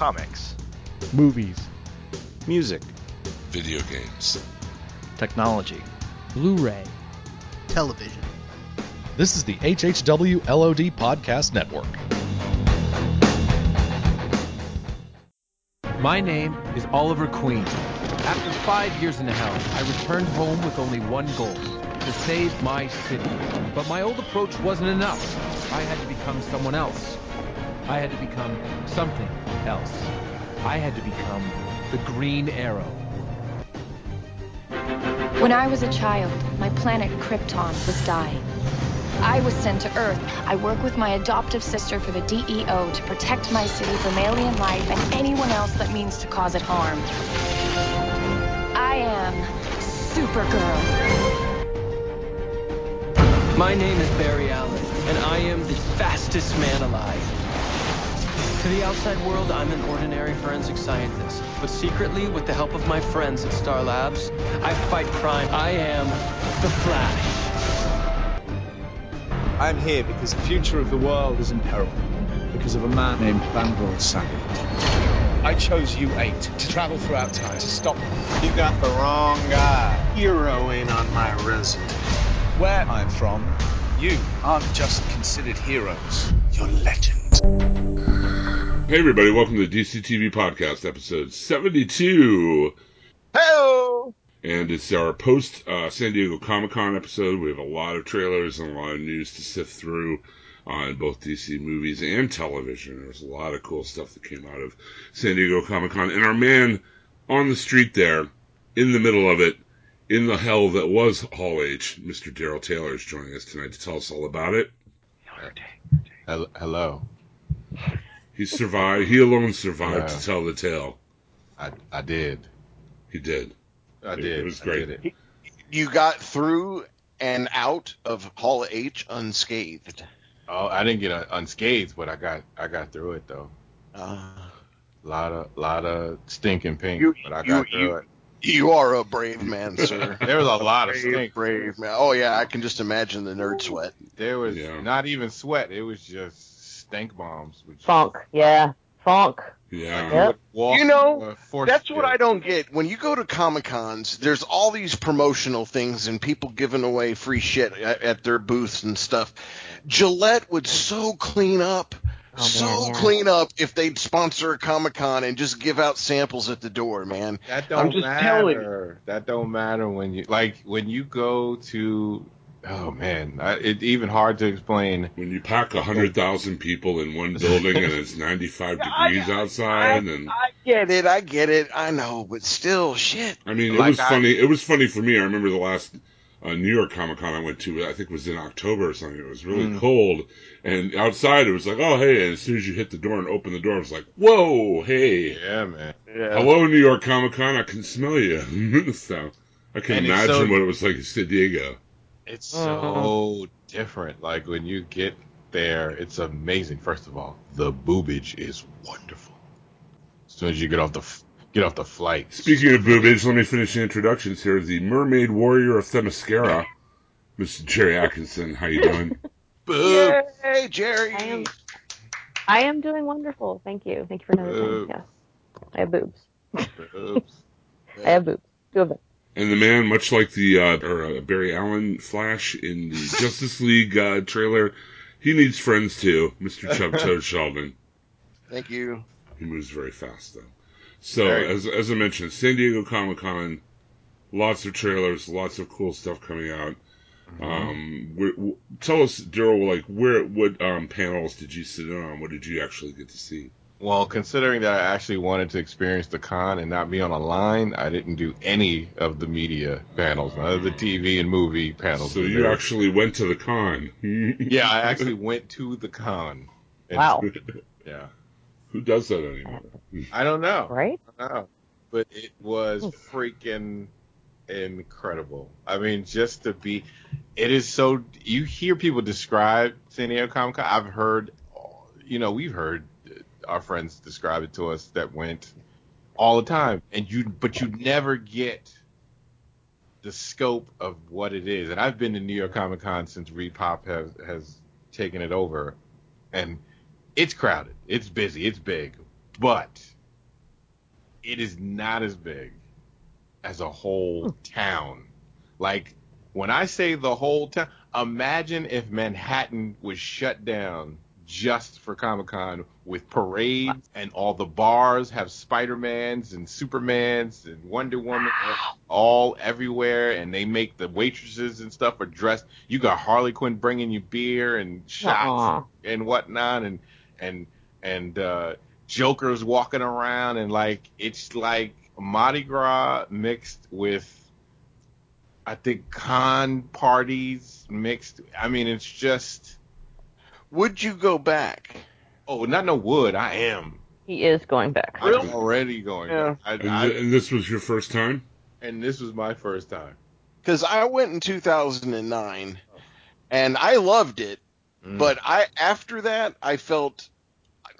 comics, movies, music, video games, technology, Blu-ray, television. This is the HHW LOD Podcast Network. My name is Oliver Queen. After 5 years in hell, I returned home with only one goal: to save my city. But my old approach wasn't enough. I had to become someone else. I had to become something else. I had to become the Green Arrow. When I was a child, my planet Krypton was dying. I was sent to Earth. I work with my adoptive sister for the DEO to protect my city from alien life and anyone else that means to cause it harm. I am Supergirl. My name is Barry Allen, and I am the fastest man alive. To the outside world, I'm an ordinary forensic scientist. But secretly, with the help of my friends at Star Labs, I fight crime. I am the Flash. I'm here because the future of the world is in peril because of a man named Vandroid Savage. I chose U8 to travel throughout time to stop him. You got the wrong guy. Hero ain't on my resume. Where I'm from, you aren't just considered heroes, you're legends. Hey everybody, welcome to the DCTV Podcast, episode 72. Hello! And it's our post-San Diego Comic-Con episode. We have a lot of trailers and a lot of news to sift through on both DC movies and television. There's a lot of cool stuff that came out of San Diego Comic-Con. And our man on the street there, in the middle of it, in the hell that was Hall H, Mr. Daryl Taylor is joining us tonight to tell us all about it. Hello. He survived. He alone survived to tell the tale. I did. He did. I did. It was great. You got through and out of Hall H unscathed. Oh, I didn't get unscathed, but I got through it though. A lot of stinking pink, but I got through it. You are a brave man, sir. There was a lot of stink. Brave man. Oh, yeah, I can just imagine the nerd sweat. There was not even sweat. It was just stink bombs. Funk. Yeah. Funk. Yeah. Yep. You know, that's what I don't get. When you go to Comic-Cons, there's all these promotional things and people giving away free shit at their booths and stuff. Gillette would clean up if they'd sponsor a Comic-Con and just give out samples at the door, man. That don't matter. That don't matter when you go to. Oh man, it's even hard to explain. When you pack 100,000 people in one building and it's 95 degrees outside, and I get it. I know, but still, shit. I mean, it was funny. It was funny for me. I remember the last New York Comic-Con I went to, I think it was in October or something. It was really cold, and outside it was like, oh, hey, and as soon as you hit the door and open the door, it was like, whoa, hey. Yeah, man. Yeah. Hello, New York Comic-Con, I can smell you. So I can imagine what it was like in San Diego. It's so different. Like, when you get there, it's amazing. First of all, the boobage is wonderful. As soon as you get off the flight. Speaking of boobage, let me finish the introductions here. The mermaid warrior of Themyscira, Mr. Jerry Atkinson. How you doing? Boo! Yay, Jerry! I am doing wonderful. Thank you. Thank you for noticing. Yes. I have boobs. I have boobs. Two of them. And the man, much like the Barry Allen Flash in the Justice League trailer, he needs friends too, Mr. Chub Toad Sheldon. Thank you. He moves very fast, though. So, as I mentioned, San Diego Comic-Con, lots of trailers, lots of cool stuff coming out. Mm-hmm. Tell us, Daryl, what panels did you sit in on? What did you actually get to see? Well, considering that I actually wanted to experience the con and not be on a line, I didn't do any of the media panels, none of the TV and movie panels. So you actually went to the con? Yeah, I actually went to the con. Wow. Yeah. Who does that anymore? I don't know. Right? I don't know. But it was freaking incredible. I mean, just to be... It is so... You hear people describe San Diego Comic-Con. I've heard... we've heard our friends describe it to us that went all the time. But you never get the scope of what it is. And I've been to New York Comic-Con since Repop has taken it over. And... It's crowded. It's busy. It's big. But it is not as big as a whole town. Like, when I say the whole town, imagine if Manhattan was shut down just for Comic-Con with parades and all the bars have Spider-Mans and Supermans and Wonder Woman all everywhere, and they make the waitresses and stuff are dressed. You got Harley Quinn bringing you beer and shots and whatnot, and Joker's walking around, and like it's like Mardi Gras mixed with, I think, con parties mixed. I mean, it's just... Would you go back? Oh, would. I am. He is going back. I'm already going back. And this was your first time? And this was my first time. Because I went in 2009, and I loved it. Mm. But after that, I felt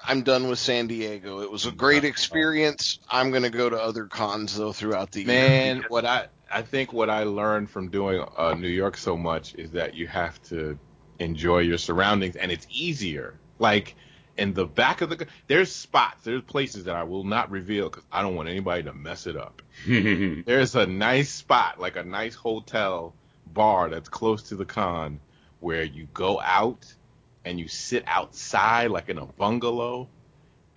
I'm done with San Diego. It was a great experience. I'm going to go to other cons, though, throughout the year. Man, what I think what I learned from doing New York so much is that you have to enjoy your surroundings, and it's easier. Like, in the back of there's spots, there's places that I will not reveal because I don't want anybody to mess it up. There's a nice spot, like a nice hotel bar that's close to the con, where you go out and you sit outside, like in a bungalow,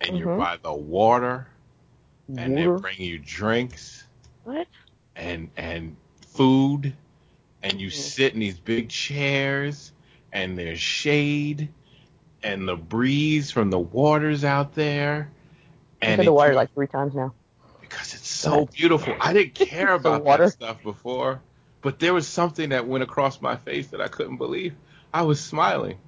and you're by the water, and they bring you drinks and food, and you sit in these big chairs. And there's shade, and the breeze from the water's out there. I've been to the water like 3 times now. Because it's so beautiful. I didn't care about that stuff before, but there was something that went across my face that I couldn't believe. I was smiling.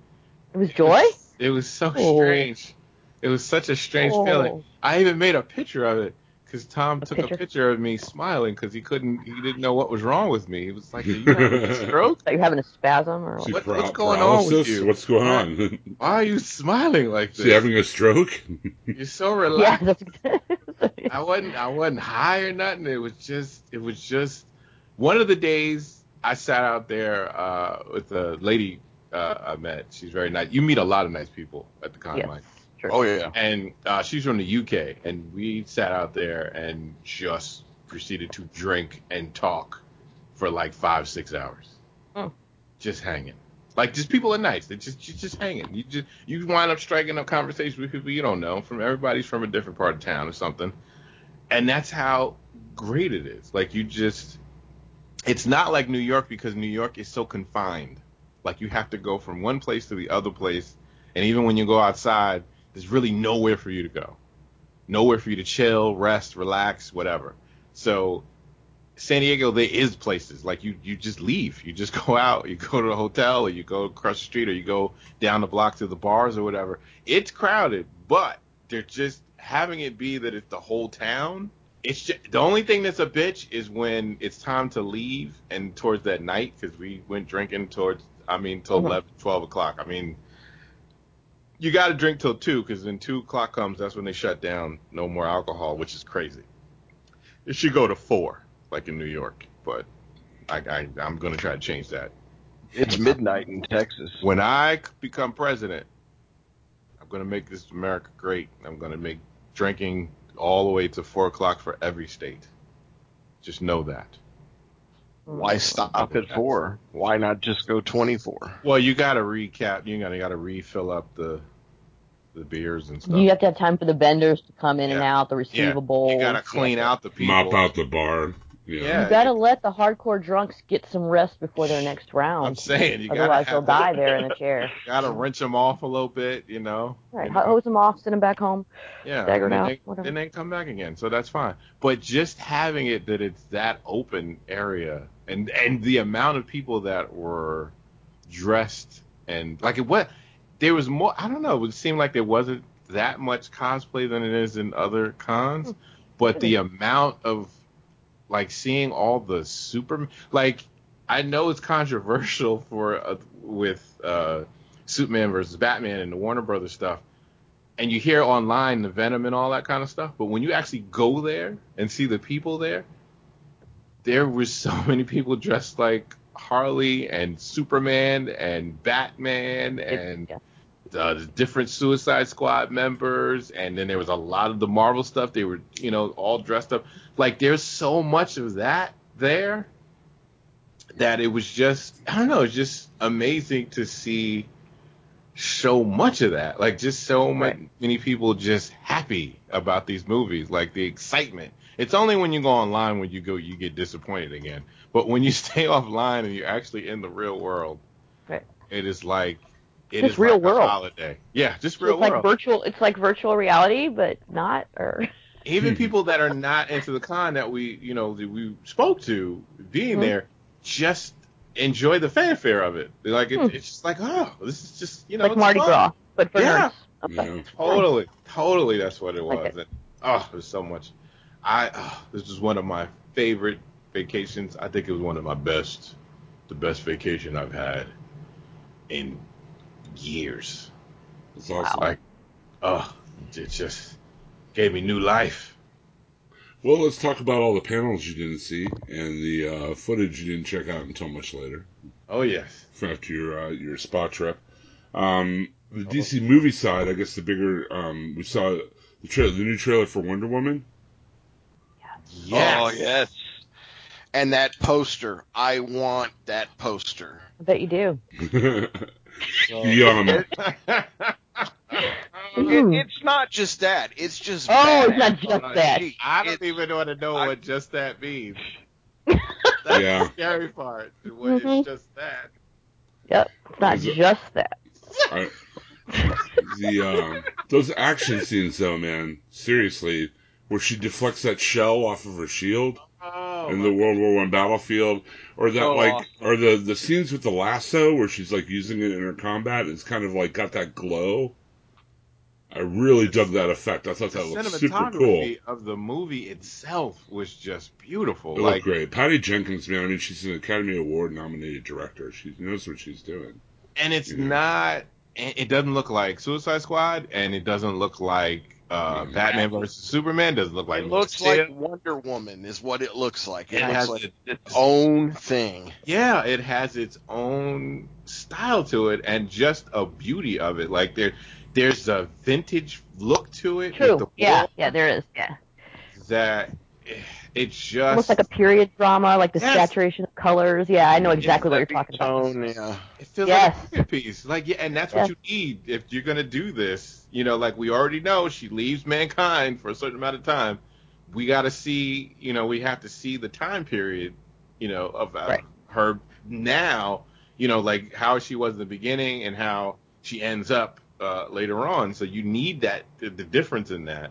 It was joy? It was so strange. It was such a strange feeling. I even made a picture of it, because Tom took a picture of me smiling because he didn't know what was wrong with me. He was like, are you having a stroke? Are you having a spasm? Or what's going on with you? What's going on? Why are you smiling like this? Is he having a stroke? You're so relaxed. Yeah, I wasn't high or nothing. It was just one of the days I sat out there with a lady I met. She's very nice. You meet a lot of nice people at the con, Mike. Sure. Oh, yeah. And she's from the UK, and we sat out there and just proceeded to drink and talk for like 5-6 hours. Oh. Just hanging. Like, just people are nice. They're just hanging. You wind up striking up conversations with people you don't know. Everybody's from a different part of town or something. And that's how great it is. Like, it's not like New York, because New York is so confined. Like, you have to go from one place to the other place. And even when you go outside, there's really nowhere for you to go. Nowhere for you to chill, rest, relax, whatever. So San Diego, there is places. Like, you just leave. You just go out. You go to the hotel, or you go across the street, or you go down the block to the bars or whatever. It's crowded, but they're just having it be that it's the whole town. It's just, the only thing that's a bitch is when it's time to leave and towards that night, because we went drinking till 11, 12 o'clock. You got to drink till 2, because when 2 o'clock comes, that's when they shut down. No more alcohol, which is crazy. It should go to 4, like in New York, but I'm going to try to change that. It's midnight in Texas. When I become president, I'm going to make this America great. I'm going to make drinking all the way to 4 o'clock for every state. Just know that. Why stop at 4? Why not just go 24? Well, you got to recap. You got to refill up the beers and stuff. You have to have time for the vendors to come in and out, the receivables. You got to clean out the people. Mop out the bar. Yeah. You got to let the hardcore drunks get some rest before their next round. I'm saying. Otherwise, they'll die there in a chair. You got to wrench them off a little bit, Right. Hose them off, send them back home. Yeah. Stagger them out. Then they come back again, so that's fine. But just having it that it's that open area. And the amount of people that were dressed and like there was more. I don't know. It seemed like there wasn't that much cosplay than it is in other cons, but the amount of like seeing all the Superman. Like, I know it's controversial with Superman versus Batman and the Warner Brothers stuff, and you hear online the Venom and all that kind of stuff. But when you actually go there and see the people there. There were so many people dressed like Harley and Superman and Batman and different Suicide Squad members, and then there was a lot of the Marvel stuff. They were, you know, all dressed up. Like, there's so much of that there that it was just, I don't know, it's just amazing to see so much of that. Like, just so many people just happy about these movies. Like, the excitement. It's only when you go online when you get disappointed again. But when you stay offline and you're actually in the real world, it is like, it's real world. A holiday. Yeah, just real world. Like virtual, it's like virtual reality, but not. Or even people that are not into the con that we spoke to being there, just enjoy the fanfare of it. Like it's just like, oh, this is just, you know, like it's Mardi Gras, but for nerds. Okay. Yeah, totally. That's what it was. Like it. And, there's so much. This is one of my favorite vacations. I think it was one of my best, the best vacation I've had in years. It's also like, it just gave me new life. Well, let's talk about all the panels you didn't see and the footage you didn't check out until much later. Oh yes, after your spa trip. The DC movie side, I guess the bigger. We saw the new trailer for Wonder Woman. Yes. Oh yes. And that poster, I want that poster. I bet you do. It's not just that. It's just it's not just that. I don't even want to know what just that means. That's the scary part. It's just that. Yep, it's not just that. Those action scenes, though, man, seriously, where she deflects that shell off of her shield in the World War I battlefield, or that or the scenes with the lasso where she's like using it in her combat, and it's kind of like got that glow. I really dug that effect. I thought that looked super cool. The cinematography of the movie itself was just beautiful. It looked great. Patty Jenkins, man. I mean, she's an Academy Award nominated director. She knows what she's doing. And it's not. It doesn't look like Suicide Squad, and it doesn't look like. Batman versus Superman doesn't look like it. Looks like Wonder Woman is what it looks like. It has like its own thing. Yeah, it has its own style to it, and just a beauty of it. Like there's a vintage look to it. True. With the yeah, there is. Yeah. That it just almost like a period drama, like the saturation of colors. Yeah, I know exactly what you're talking about. Yeah. It feels like a piece. Like and that's what you need if you're gonna do this. You know, like we already know, she leaves mankind for a certain amount of time. We got to see, you know, we have to see the time period, you know, of her now, you know, like how she was in the beginning and how she ends up later on. So you need that, the difference in that.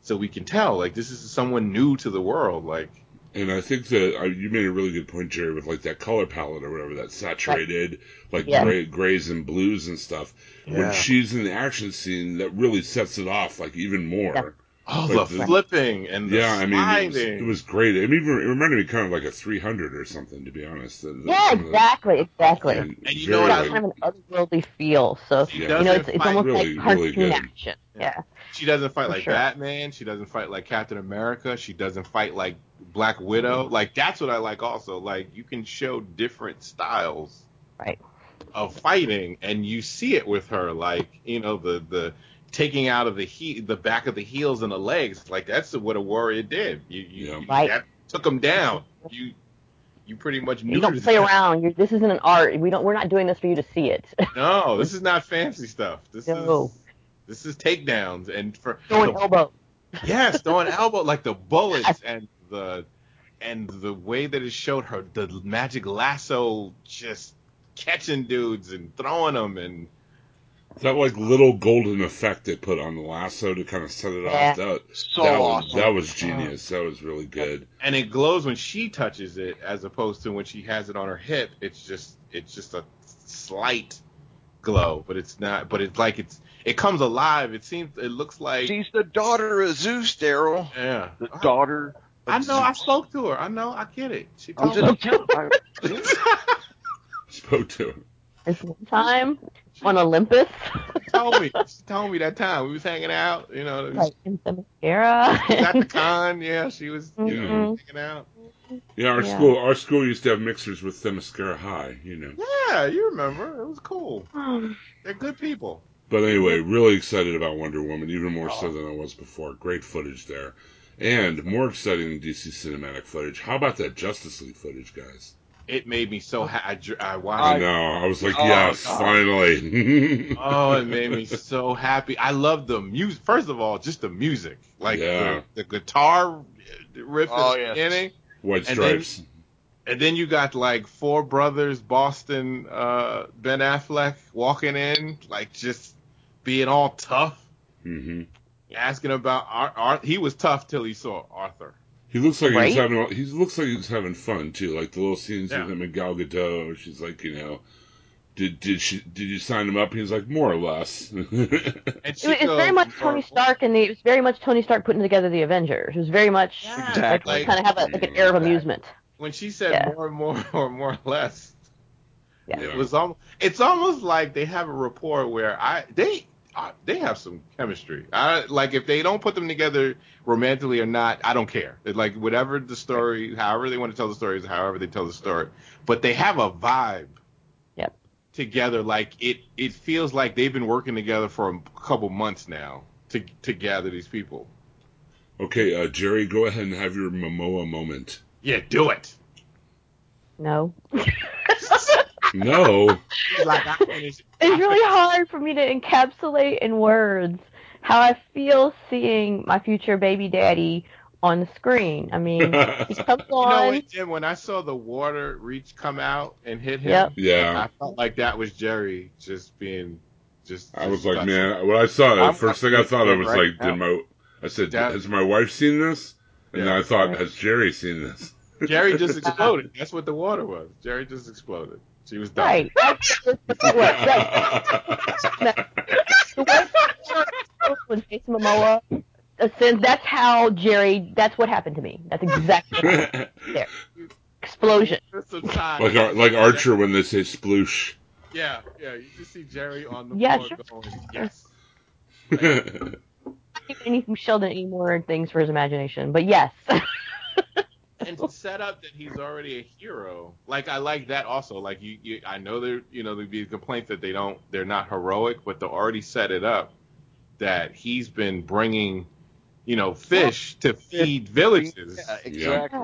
So we can tell, like, this is someone new to the world, like. And I think that you made a really good point, Jerry, with like that color palette or whatever, that saturated, like grays and blues and stuff. Yeah. When she's in the action scene, that really sets it off, like even more. Yeah. Oh, like the flipping and the sliding. I mean, it was great. I mean, it reminded me kind of like a 300 or something, to be honest. Exactly. And you know, it does have an otherworldly feel. So you know, it's almost really, like cartoon really action. Yeah. She doesn't fight like Batman. She doesn't fight like Captain America. She doesn't fight like Black Widow. Mm-hmm. Like that's what I like. Also, like you can show different styles of fighting, and you see it with her. Like you know the taking out of the back of the heels and the legs, like that's what a warrior did. That took them down. You pretty much knew. You don't play around. This isn't an art. We're not doing this for you to see it. No, this is not fancy stuff. This is takedowns and throwing elbow. Yes, throwing elbow, like the bullets and the way that it showed her the magic lasso, just catching dudes and throwing them and. That like little golden effect they put on the lasso to kind of set it off. That was genius. That was really good. And it glows when she touches it, as opposed to when she has it on her hip. It's just a slight glow, but it's not. But it's like it comes alive. It looks like she's the daughter of Zeus, Daryl. Yeah, the daughter. I know. Zeus. I spoke to her. I know. I get it. She told me. Spoke to her. It's one time on Olympus. She told me that time. We was hanging out, you know. Like in the mascara. At the con, yeah, she was hanging out. Yeah, our school used to have mixers with Themyscira High, you know. Yeah, you remember. It was cool. They're good people. But anyway, really excited about Wonder Woman, even more so than I was before. Great footage there. And more exciting DC cinematic footage. How about that Justice League footage, guys? It made me so happy. I know. I was like, yes, finally. It made me so happy. I love the music. First of all, just the music. Like the guitar riff in the beginning. White Stripes. And then you got like four brothers, Boston, Ben Affleck walking in, like just being all tough. Mm-hmm. Asking about Arthur. He was tough till he saw Arthur. He looks like he looks like he was having fun too. Like the little scenes with him and Gal Gadot. She's like, you know, did you sign him up? He was like, more or less. It was very much Tony Stark putting together the Avengers. It was very much like kind of have an air of amusement. When she said more and more or more or less, it was almost. It's almost like they have a rapport where they have some chemistry. If they don't put them together romantically or not, I don't care. Like, whatever the story, however they want to tell the story is however they tell the story. But they have a vibe together. Like, it feels like they've been working together for a couple months now to gather these people. Okay, Jerry, go ahead and have your Momoa moment. Yeah, do it. No. No. It's really hard for me to encapsulate in words how I feel seeing my future baby daddy on the screen. I mean, he comes on. You know what, Jim? When I saw the water come out and hit him, I felt like that was Jerry just being just. I was like, man, when I saw it, first thing I thought, I was like, has my wife seen this? And then I thought, has Jerry seen this? Jerry just exploded. That's what the water was. Jerry just exploded. She was dying. Right. The way when Jason Momoa ascends, that's how Jerry. That's what happened to me. That's exactly what happened there. Explosion. Like Archer when they say sploosh. Yeah. You just see Jerry on the floor going, yes. Like, anything Sheldon anymore and things for his imagination, but yes. And to set up that he's already a hero, like I like that also. Like you I know there, you know, there'd be complaints that they're not heroic, but they already set it up that he's been bringing, you know, fish to feed villages. Yeah, exactly.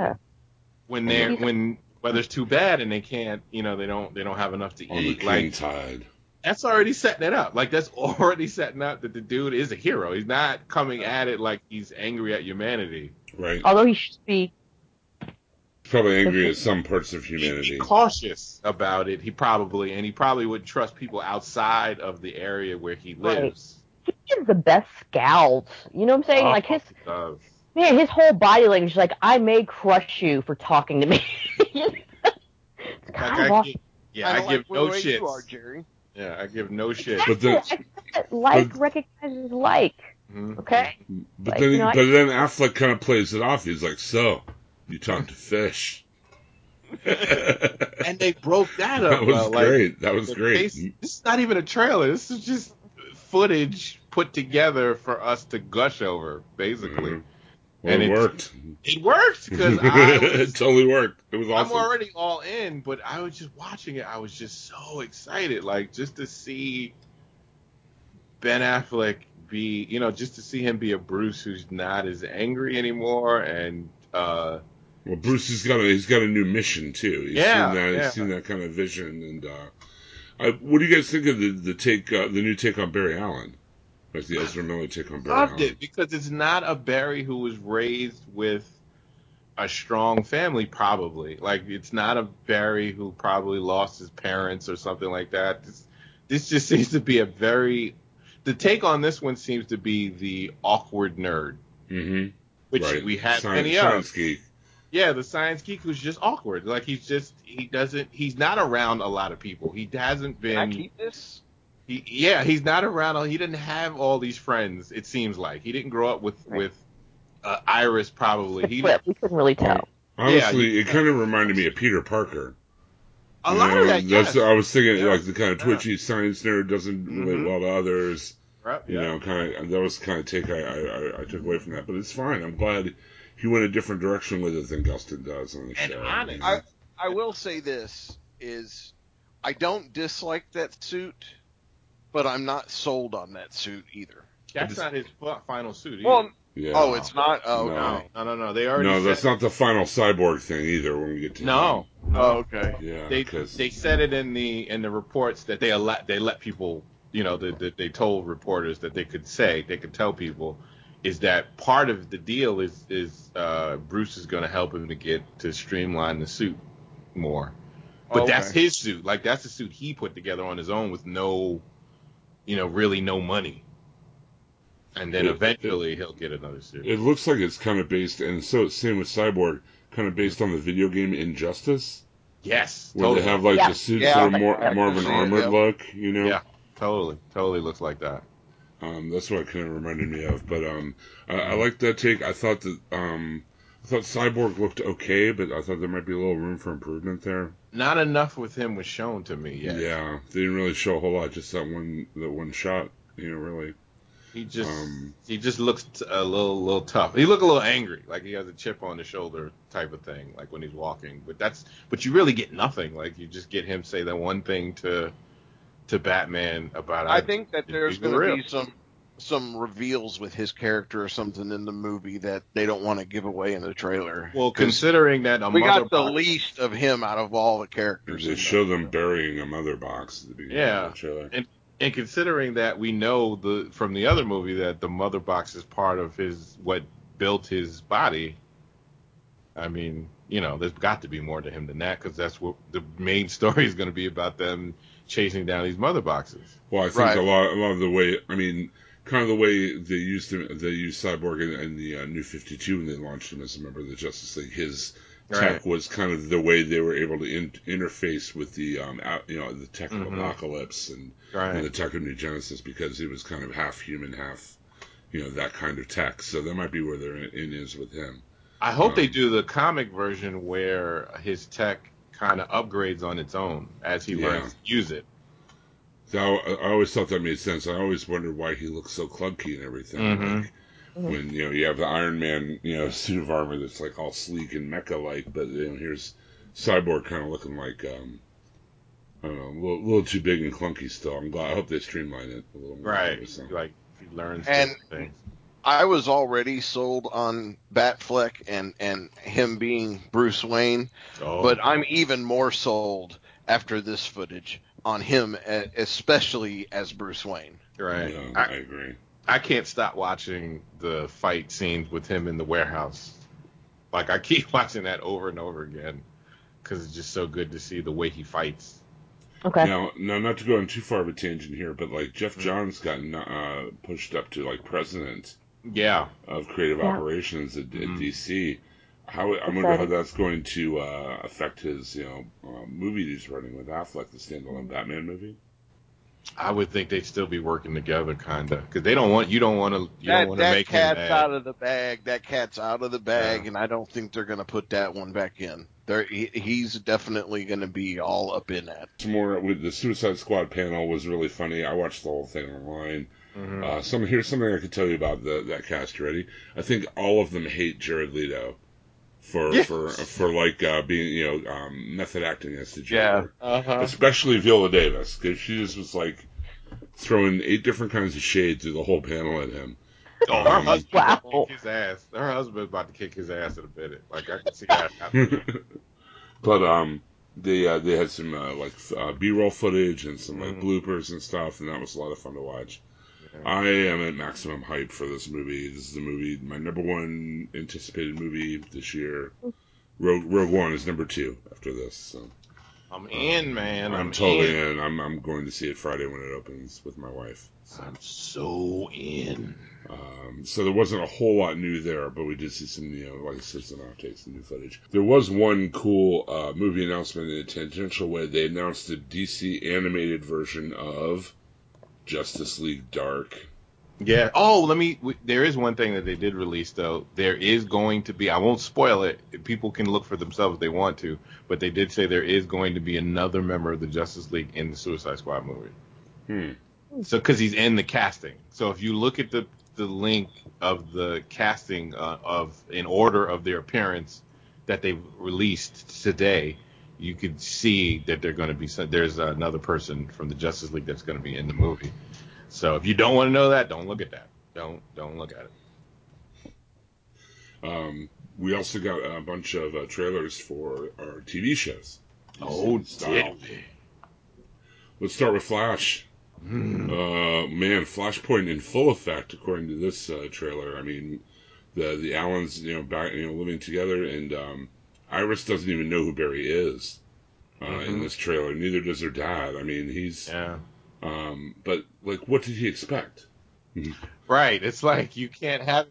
Yeah. When weather's too bad and they can't, you know, they don't have enough to eat. The king tide. That's already setting it up. Like, that's already setting up that the dude is a hero. He's not coming at it like he's angry at humanity. Right. Although he should be. Probably angry at some parts of humanity. He's cautious about it. He probably wouldn't trust people outside of the area where he lives. Right. He gives the best scowls. You know what I'm saying? Like, his whole body language is like, I may crush you for talking to me. It's kind of awesome. Yeah, I give no shit. You are, Jerry. Yeah, I give no shit. But like recognizes like. Okay? But then Affleck kind of plays it off. He's like, so, you talked to fish. And they broke that up. That was great. That was great. This is not even a trailer. This is just footage put together for us to gush over, basically. Mm-hmm. Well, and it worked. It worked because it totally worked. It was awesome. I'm already all in, but I was just watching it. I was just so excited, like just to see Ben Affleck be, you know, just to see him be a Bruce who's not as angry anymore. And well, Bruce has got a new mission too. He's seen that. He's seen that kind of vision. And what do you guys think of the new take on Barry Allen? Like the Ezra Miller take on Barry. Loved it because it's not a Barry who was raised with a strong family, probably. Like it's not a Barry who probably lost his parents or something like that. This just seems to be the take on this one seems to be the awkward nerd, mm-hmm. which we have many of. Yeah, the science geek who's just awkward. Like he's not around a lot of people. He hasn't been. Can I keep this? He's not around. He didn't have all these friends, it seems like. He didn't grow up with Iris, probably. We couldn't really tell. Honestly, it kind of reminded me of Peter Parker. A lot of that, yes. I was thinking, like, the kind of twitchy science nerd doesn't relate well to others. Right, You know, that was the kind of take I took away from that. But it's fine. I'm glad he went a different direction with it than Gustin does on the show. Honest, I will say this, I don't dislike that suit. but I'm not sold on that suit either. That's not his final suit either. Well, yeah. Oh, it's not? Oh, no. They already said that's not the final Cyborg thing either when we get to No. Oh, okay. Yeah, they said it in the reports that they let people, they told reporters that they could tell people is that part of the deal is Bruce is going to help him to streamline the suit more. But that's his suit. Like, that's the suit he put together on his own with really no money. And then eventually he'll get another suit. It looks like it's kind of based, and so it's same with Cyborg, kind of based on the video game Injustice. Yes, where totally. They have like the suits that are more of an armored look, Yeah, totally looks like that. That's what it kind of reminded me of. But I liked that take. I thought that Cyborg looked okay, but I thought there might be a little room for improvement there. Not enough with him was shown to me yet. Yeah, they didn't really show a whole lot. Just that one shot, really. He just looks a little tough. He looked a little angry, like he has a chip on his shoulder type of thing, like when he's walking. But you really get nothing. Like you just get him say that one thing to Batman about. I think that there's going to be some reveals with his character or something in the movie that they don't want to give away in the trailer. Well, considering that we got the least of him out of all the characters. They show them burying a mother box at the beginning of the trailer. And considering that we know from the other movie that the mother box is part of what built his body, I mean, there's got to be more to him than that because that's what the main story is going to be about them chasing down these mother boxes. Well, I think a lot of the way, I mean, kind of the way they used him, they used Cyborg in the New 52 when they launched him as a member of the Justice League. His tech was kind of the way they were able to interface with the the tech of Apocalypse and the tech of New Genesis, because he was kind of half human, half that kind of tech. So that might be where they're in is with him. I hope they do the comic version where his tech kind of upgrades on its own as he learns to use it. So I always thought that made sense. I always wondered why he looks so clunky and everything. Mm-hmm. Like, when you have the Iron Man suit of armor that's like all sleek and mecha like, but here's Cyborg kind of looking like I don't know, a little too big and clunky still. I hope they streamline it a little more. Right, like he learns different things. I was already sold on Batfleck and him being Bruce Wayne, but I'm even more sold after this footage on him, especially as Bruce Wayne. Right, yeah, I agree. I can't stop watching the fight scenes with him in the warehouse. Like, I keep watching that over and over again because it's just so good to see the way he fights. Okay. Now, not to go on too far of a tangent here, but, like, Jeff Johns got pushed up to, like, president of creative operations at DC. I wonder how that's going to affect his, movie he's running with Affleck, the standalone Batman movie. I would think they'd still be working together, kinda, because they don't want you don't want to make him mad. That cat's out of the bag, and I don't think they're going to put that one back in. He's definitely going to be all up in that. The Suicide Squad panel was really funny. I watched the whole thing online. Mm-hmm. Here's something I could tell you about that cast. Ready? I think all of them hate Jared Leto for being method acting as the Joker, especially Viola Davis, because she just was like throwing 8 different kinds of shade through the whole panel at him. Her husband about to kick his ass. Her husband's about to kick his ass in a minute. Like I can see that happening. But they had some B-roll footage and some bloopers and stuff, and that was a lot of fun to watch. I am at maximum hype for this movie. This is the movie, my number one anticipated movie this year. Rogue One is number 2 after this. So. I'm in, man. I'm totally in. I'm going to see it Friday when it opens with my wife. So. I'm so in. So there wasn't a whole lot new there, but we did see some, like I said, some outtakes and new footage. There was one cool movie announcement in a tangential way. They announced the DC animated version of Justice League Dark. Yeah. Oh, there is one thing that they did release, though. There is going to be, I won't spoil it. People can look for themselves if they want to, but they did say there is going to be another member of the Justice League in the Suicide Squad movie. So, because he's in the casting. So if you look at the link of the casting of in order of their appearance that they released today, you could see that there's another person from the Justice League that's going to be in the movie. So if you don't want to know that, don't look at that. Don't look at it. We also got a bunch of trailers for our TV shows. Oh, did we? Let's start with Flash. Man, Flashpoint in full effect according to this trailer. I mean, the Allens, living together, and Iris doesn't even know who Barry is in this trailer. Neither does her dad. I mean, he's but like, what did he expect? Right. It's like you can't have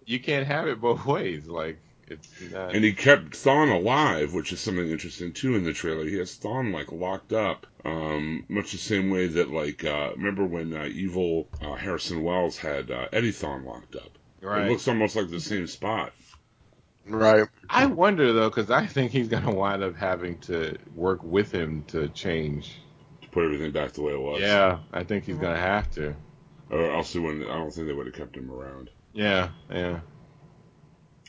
it both ways. Like it's not... And he kept Thawne alive, which is something interesting too in the trailer. He has Thawne like locked up, much the same way that like remember when evil Harrison Wells had Eddie Thawne locked up. Right. It looks almost like the same spot. Right. I wonder though, because I think he's going to wind up having to work with him to change, to put everything back the way it was. Yeah, I think he's going to have to. Or else I don't think they would have kept him around. Yeah, yeah.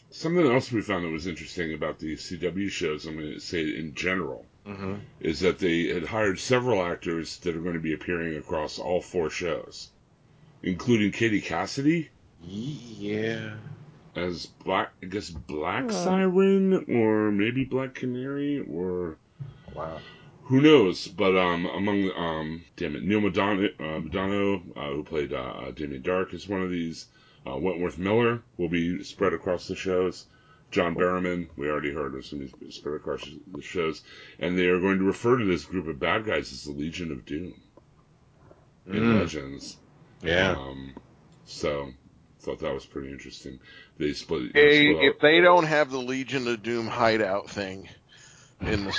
Something else we found that was interesting about the CW shows, I'm going to say in general, is that they had hired several actors that are going to be appearing across all four shows, including Katie Cassidy. Yeah. As Black Siren, or maybe Black Canary, or... Wow. Who knows? But among Neil Madonna, who played Damien Dark, is one of these. Wentworth Miller will be spread across the shows. John Barrowman, we already heard, is going to be spread across the shows, and they are going to refer to this group of bad guys as the Legion of Doom in Legends. Yeah. So, thought that was pretty interesting. They split. If they don't have the Legion of Doom hideout thing. In the,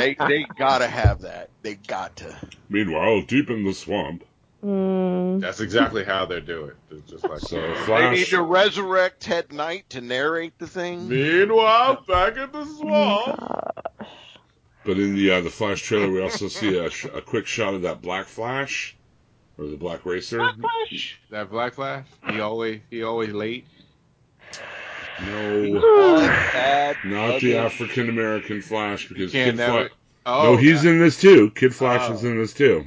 they gotta have that. They got to. Meanwhile, deep in the swamp. That's exactly how they do it. It's just like Flash. They need to resurrect Ted Knight to narrate the thing. Meanwhile, back at the swamp. But in the Flash trailer, we also see a quick shot of that Black Flash, or the Black Racer. Black Flash. That Black Flash. He always late. No, not the African American Flash, because Kid Flash. No, he's in this too. Kid Flash is in this too.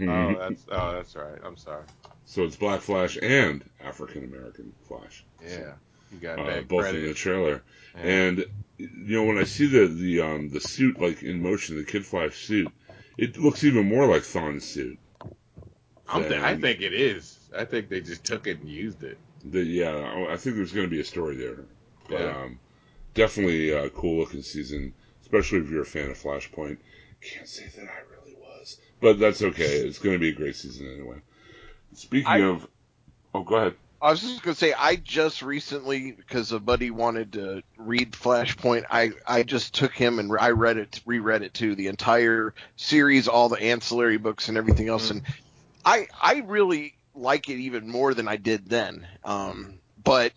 That's right. I'm sorry. So it's Black Flash and African American Flash. Yeah, so, you got both credit in the trailer. Yeah. And when I see the suit like in motion, the Kid Flash suit, it looks even more like Thawne's suit. I think it is. I think they just took it and used it. I think there's going to be a story there. But definitely a cool-looking season, especially if you're a fan of Flashpoint. Can't say that I really was. But that's okay. It's going to be a great season anyway. Speaking of... Oh, go ahead. I was just going to say, I just recently, because a buddy wanted to read Flashpoint, I just took him and I reread it too, the entire series, all the ancillary books and everything else. And I really like it even more than I did then. But...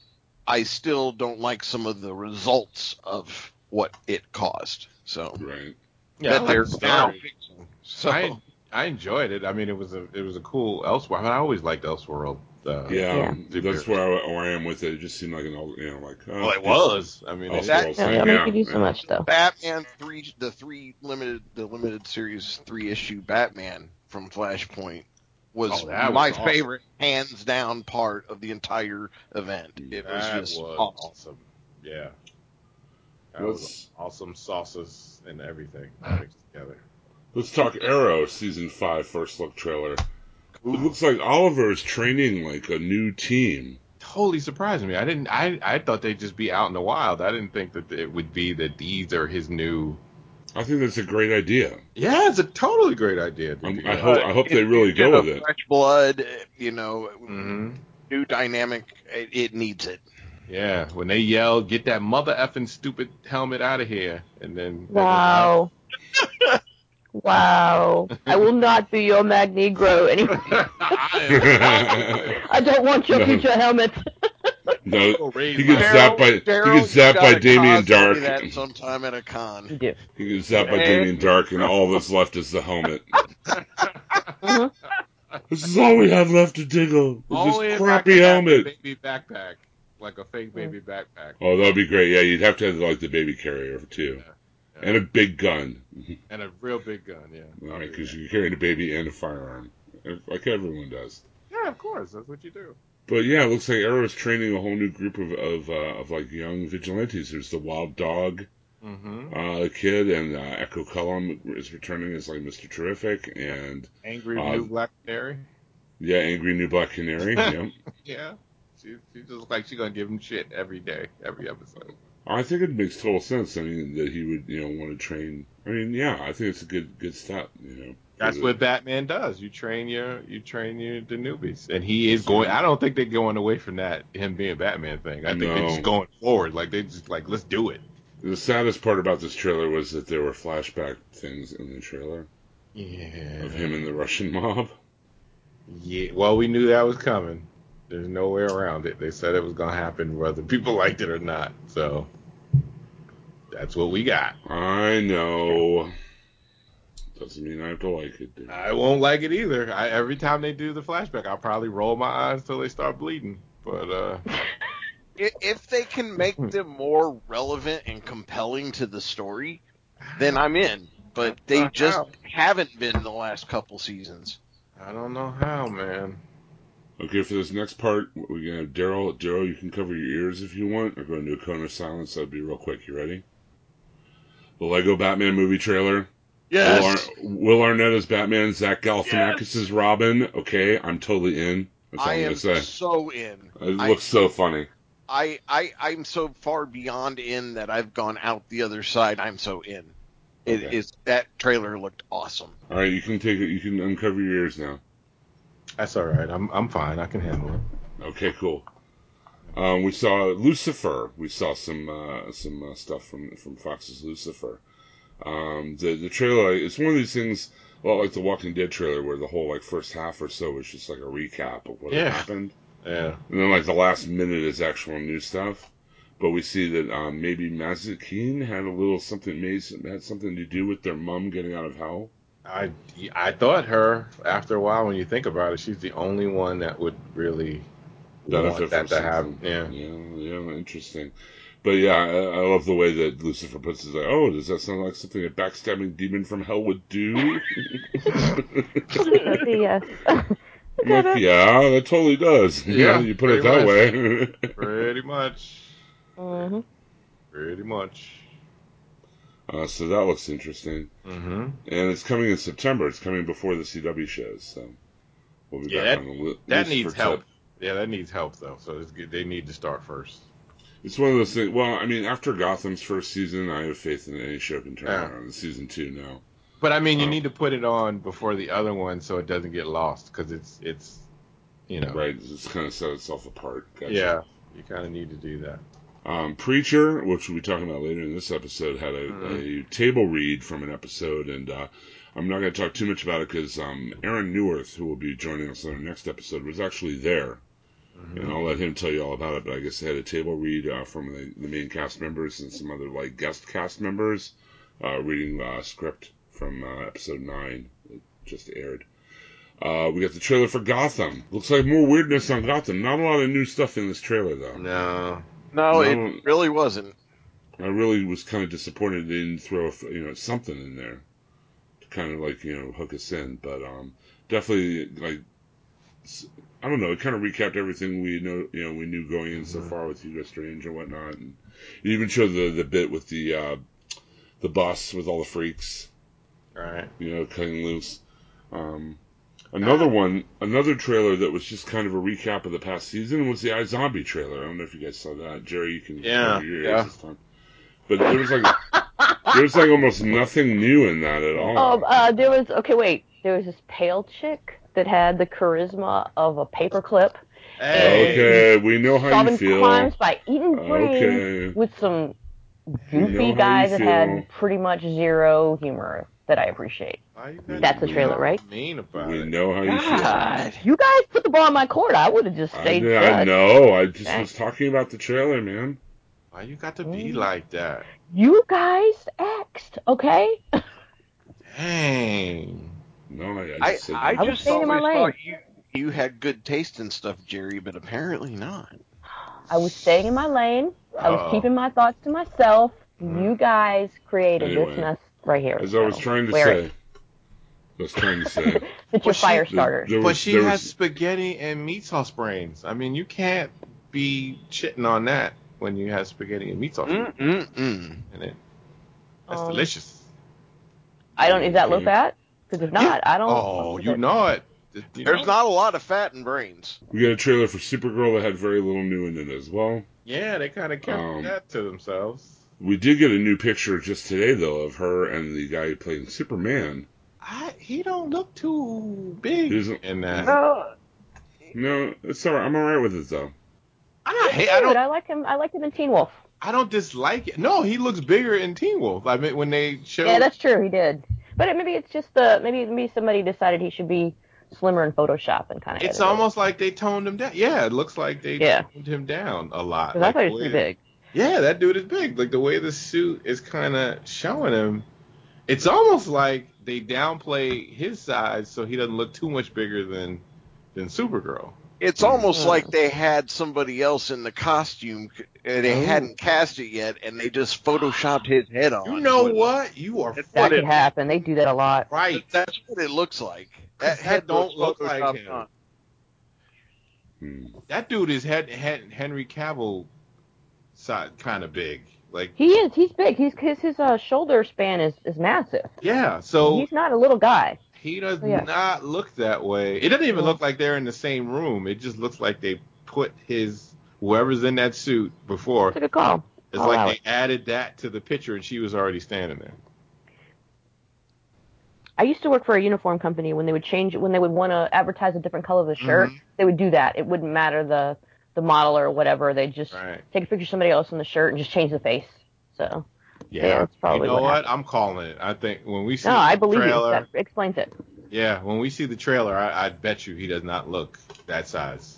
I still don't like some of the results of what it caused. So, right. Yeah, I enjoyed it. I mean, it was a cool Elseworld. I always liked Elseworld. That's where I am with it. It just seemed like an old, it was. I mean, they could do so much stuff. Batman 3, the limited series 3-issue Batman from Flashpoint. was awesome. Favorite, hands down, part of the entire event. It was awesome. Yeah. That was awesome sauces and everything mixed together. Let's talk Arrow Season 5 first look trailer. Ooh. It looks like Oliver is training like a new team. Totally surprised me. I thought they'd just be out in the wild. I didn't think that it would be that these are his new... I think that's a great idea. Yeah, it's a totally great idea. I hope they really go with it. Fresh blood, new dynamic, it needs it. Yeah, when they yell, get that mother effing stupid helmet out of here, and then... Wow. Wow. I will not be your Magnegro anymore. I don't want your future helmet. No, he gets zapped by Damien Dark. That sometime at a con. Yeah. He gets zapped by Damien Dark, and all that's left is the helmet. This is all we have left to Diggle. This crappy helmet. Baby backpack, like a fake baby backpack. Oh, that'd be great. Yeah, you'd have to have like the baby carrier too, and a big gun. And a real big gun, yeah. All right, because you're carrying a baby and a firearm, like everyone does. Yeah, of course. That's what you do. But yeah, it looks like Arrow is training a whole new group of like young vigilantes. There's the Wild Dog kid, and Echo Cullum is returning as like Mr. Terrific, and Angry New Black Canary. Yeah, Angry New Black Canary. Yeah. Yeah. She just looks like she's gonna give him shit every day, every episode. I think it makes total sense. I mean, that he would, want to train. I mean, yeah, I think it's a good step. That's what Batman does. You train the newbies, and he is going. I don't think they're going away from that him being a Batman thing. I think they're just going forward. Like they just like let's do it. The saddest part about this trailer was that there were flashback things in the trailer. Yeah. Of him and the Russian mob. Yeah. Well, we knew that was coming. There's no way around it. They said it was going to happen whether people liked it or not. So, that's what we got. I know. Doesn't mean I have to like it, dude. I won't like it either. Every time they do the flashback, I'll probably roll my eyes until they start bleeding. But, If they can make them more relevant and compelling to the story, then I'm in. But they just haven't been the last couple seasons. I don't know how, man. Okay, for this next part, we're gonna have Daryl. Daryl, you can cover your ears if you want. I'm going to do a cone of silence. That'll be real quick. You ready? The Lego Batman movie trailer. Yes. Will Arnett is Batman. Zach Galifianakis is Robin. Okay, I'm totally in. That's all I am say. So in. It looks so funny. I'm so far beyond in that I've gone out the other side. I'm so in. Okay. It is. That trailer looked awesome. All right, you can take it. You can uncover your ears now. That's all right. I'm fine. I can handle it. Okay, cool. We saw Lucifer. We saw some stuff from Fox's Lucifer. The trailer. It's one of these things. Well, like the Walking Dead trailer, where the whole like first half or so is just like a recap of what happened. Yeah. And then like the last minute is actual new stuff. But we see that maybe Mazikeen had a little something. Had something to do with their mom getting out of hell. I thought her, after a while, when you think about it, she's the only one that would really want that to happen. Yeah, interesting. But yeah, I love the way that Lucifer puts it. Like, oh, does that sound like something a backstabbing demon from hell would do? Yes. Like, yeah, that totally does. Yeah, you put it that way. Pretty much. Mm-hmm. Pretty much. So that looks interesting. Mm-hmm. And it's coming in September. It's coming before the CW shows. So we'll be back on the list. That needs help. Yeah, that needs help, though. So it's good. They need to start first. It's one of those things. Well, I mean, after Gotham's first season, I have faith in any show can turn around. It's season 2 now. But, I mean, you need to put it on before the other one so it doesn't get lost because it's Right. It's kind of set itself apart. Gotcha. Yeah. You kind of need to do that. Preacher, which we'll be talking about later in this episode, had a table read from an episode, and I'm not going to talk too much about it because Aaron Newirth, who will be joining us on our next episode, was actually there, and I'll let him tell you all about it, but I guess they had a table read from the main cast members and some other like guest cast members reading script from episode 9 that just aired. We got the trailer for Gotham. Looks like more weirdness on Gotham. Not a lot of new stuff in this trailer, though. No, it really wasn't. I really was kind of disappointed they didn't throw something in there to kind of like hook us in. But definitely like I don't know, it kind of recapped everything we know we knew going in so far with Hugo Strange and whatnot, and it even showed the bit with the bus with all the freaks, all right? Cutting loose. Another trailer that was just kind of a recap of the past season was the iZombie trailer. I don't know if you guys saw that. Jerry, you can cover your ears this time. But there was like almost nothing new in that at all. There was this pale chick that had the charisma of a paperclip. Hey. Okay, we know how you feel. Solving crimes by eating brains with some goofy guys that had pretty much zero humor. That I appreciate. That's the trailer, right? We know how you feel. You guys put the ball in my court. I would have just stayed. I know. I just was talking about the trailer, man. Why you got to be like that? You guys axed, okay? Dang. No, I just said I just thought you had good taste in stuff, Jerry, but apparently not. I was staying in my lane. I was keeping my thoughts to myself. You guys created this mess. Right here. As I was trying to say. I was trying to say. It's your fire starter. But she has spaghetti and meat sauce brains. I mean, you can't be shitting on that when you have spaghetti and meat sauce brains. And it, that's delicious. I don't. Is that low fat? Because if not, I don't. Oh, you know it. There's not a lot of fat in brains. We got a trailer for Supergirl that had very little new in it as well. Yeah, they kind of kept that to themselves. We did get a new picture just today, though, of her and the guy playing Superman. He don't look too big in that. No, it's all right. I'm all right with it, though. I like him. I like him in Teen Wolf. I don't dislike it. No, he looks bigger in Teen Wolf. I mean, when they showed. Yeah, that's true. He did. But maybe it's just maybe somebody decided he should be slimmer in Photoshop and kind of. It's almost like they toned him down. Yeah, it looks like they toned him down a lot. Because I thought he was too big. Yeah, that dude is big. Like the way the suit is kind of showing him, it's almost like they downplay his size so he doesn't look too much bigger than Supergirl. It's almost like they had somebody else in the costume, and they hadn't cast it yet, and they just photoshopped his head on. You know what? You are. That could happen. They do that a lot. Right. That's what it looks like. That head don't look like him. That dude is Henry Cavill side kind of big. Like he is. He's big. His shoulder span is massive. Yeah. So he's not a little guy. He does not look that way. It doesn't even look like they're in the same room. It just looks like they put whoever's in that suit before. Took a call. It's like they added that to the picture, and she was already standing there. I used to work for a uniform company. When they would change, when they would want to advertise a different color of the shirt, they would do that. It wouldn't matter the model or whatever. They just take a picture of somebody else in the shirt and just change the face. So. Yeah, that's probably you know what? I'm calling it. I think when we see the trailer, that explains it. Yeah, when we see the trailer, I bet you he does not look that size.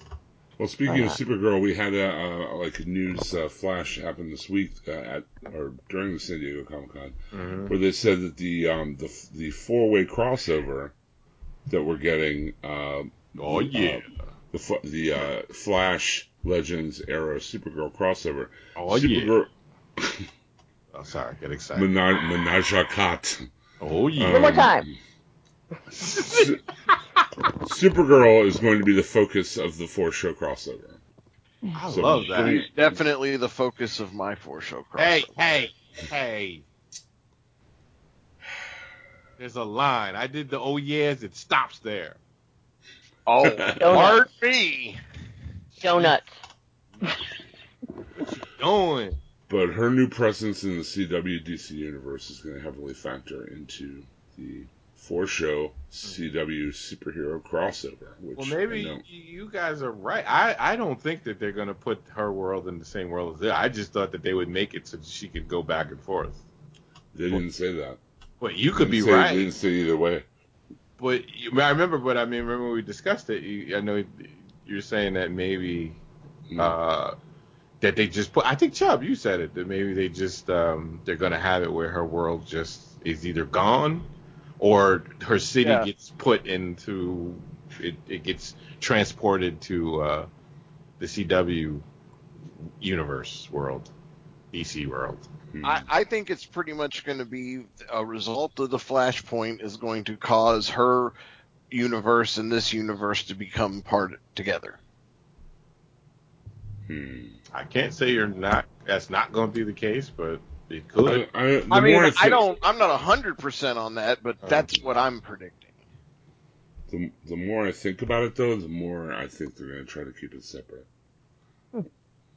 Well, speaking of Supergirl, we had a news flash happen this week during the San Diego Comic-Con, where they said that the four-way crossover that we're getting, the Flash, Legends, Arrow, Supergirl crossover. Oh Supergirl, yeah. Oh, sorry, get excited. Menage a Cat. Oh, yeah. One more time. Supergirl is going to be the focus of the four-show crossover. I love that. She's definitely the focus of my four-show crossover. Hey. There's a line. I did the oh, yeahs. It stops there. Oh, hard me. Donuts. What you doing? But her new presence in the CW/DC universe is going to heavily factor into the four-show CW superhero crossover. Which you guys are right. I don't think that they're going to put her world in the same world as theirs. I just thought that they would make it so she could go back and forth. They didn't say that. But you could be right. They didn't say either way. But I remember. But I mean, remember when we discussed it. I know you're saying that maybe. That they just put. I think Chubb, you said it. That maybe they just they're gonna have it where her world just is either gone, or her city gets put into it. It gets transported to the CW universe world, DC world. I think it's pretty much going to be a result of the Flashpoint is going to cause her universe and this universe to become part together. I can't say you're not. That's not going to be the case, but it could. I'm not 100% on that, but that's what I'm predicting. The more I think about it, though, the more I think they're going to try to keep it separate.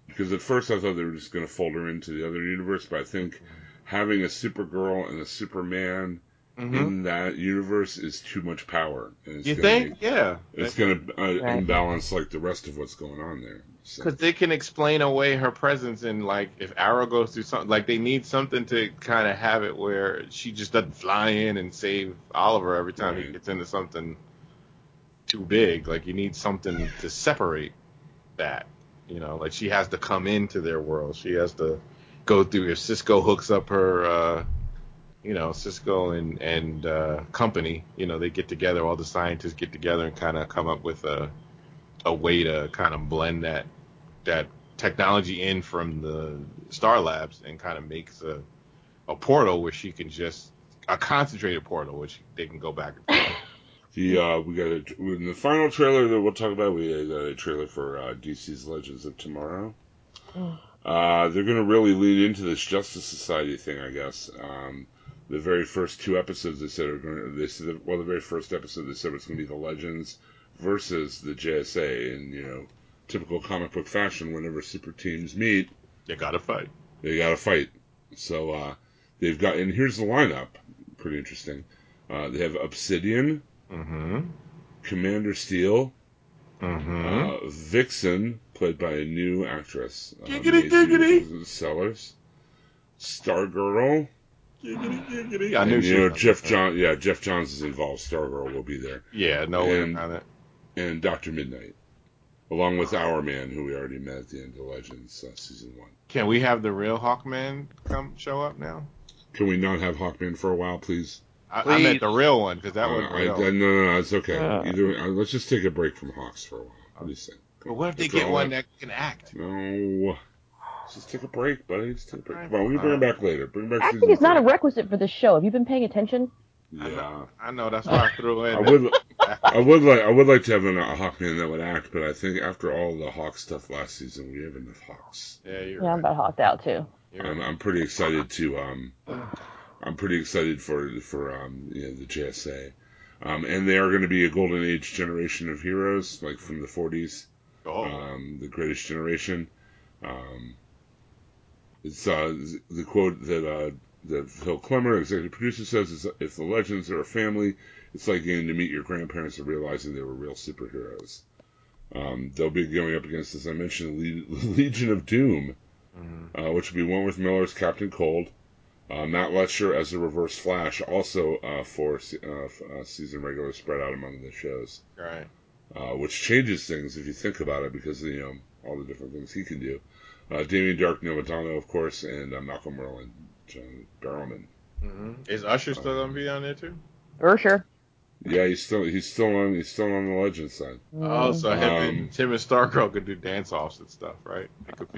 Because at first I thought they were just going to fold her into the other universe, but I think having a Supergirl and a Superman in that universe is too much power. And you think? Yeah. It's going to imbalance like the rest of what's going on there. Because they can explain away her presence, and like if Arrow goes through something, like they need something to kind of have it where she just doesn't fly in and save Oliver every time he gets into something too big. Like you need something to separate that, you know. Like she has to come into their world. She has to go through. If Cisco hooks up her, Cisco and company, you know, they get together. All the scientists get together and kind of come up with a way to kind of blend that technology in from the Star Labs and kind of makes a portal where she can just a concentrated portal, which they can go back and forth. We got in the final trailer that we'll talk about. We got a trailer for DC's Legends of Tomorrow. They're going to really lead into this Justice Society thing, I guess. The very first two episodes they said are going to. They said, well, the very first episode they said was going to be the Legends versus the JSA, and you know, typical comic book fashion, whenever super teams meet, they got to fight. So they've got, and here's the lineup. Pretty interesting. They have Obsidian, Commander Steel, Vixen, played by a new actress, Macy Sellers, Stargirl. I knew she was Jeff Johns is involved. Stargirl will be there. And Dr. Midnight, along with Our Man, who we already met at the end of Legends season 1. Can we have the real Hawkman come show up now? Can we not have Hawkman for a while, please? I meant the real one because that wasn't real. No, it's okay. Either way, let's just take a break from Hawks for a while. What do you say? But what if they get one that can act? No. Just take a break, buddy. Just take a break. Well, we can bring it back later. Acting is not a requisite for this show. Have you been paying attention? Yeah, I know. That's why I threw in. I would like to have a Hawkman that would act, but I think after all the Hawk stuff last season, we have enough Hawks. Yeah, I'm about hawked out too. I'm pretty excited to. I'm pretty excited for the JSA, and they are going to be a golden age generation of heroes, like from the 40s, the Greatest Generation. It's the quote that Phil Klemmer, executive producer, says is, if the Legends are a family, it's like getting to meet your grandparents and realizing they were real superheroes. They'll be going up against, as I mentioned, Legion of Doom, which will be Wentworth Miller's Captain Cold, Matt Lesher as a Reverse Flash, also for season regular spread out among the shows. Right. Which changes things if you think about it, because all the different things he can do. Damien Dark Namadano, of course, and Malcolm Merlin, John Barrowman. Is Usher still going to be on there too? Usher. Yeah, he's still on the Legends side. Oh, so him and Stargirl could do dance offs and stuff, right? It could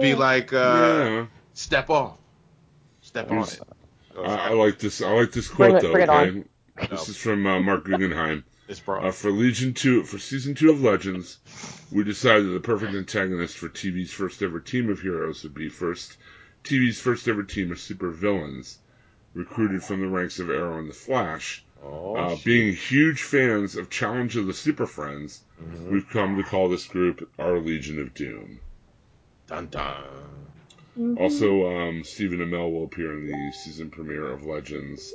be like Step Off, Step On It. I like this quote though. This is from Mark Guggenheim. For season 2 of Legends, we decided that the perfect antagonist for TV's first ever team of heroes would be TV's first ever team of supervillains, recruited from the ranks of Arrow and the Flash. Being huge fans of Challenge of the Super Friends, we've come to call this group our Legion of Doom. Dun dun. Also, Stephen Amell will appear in the season premiere of Legends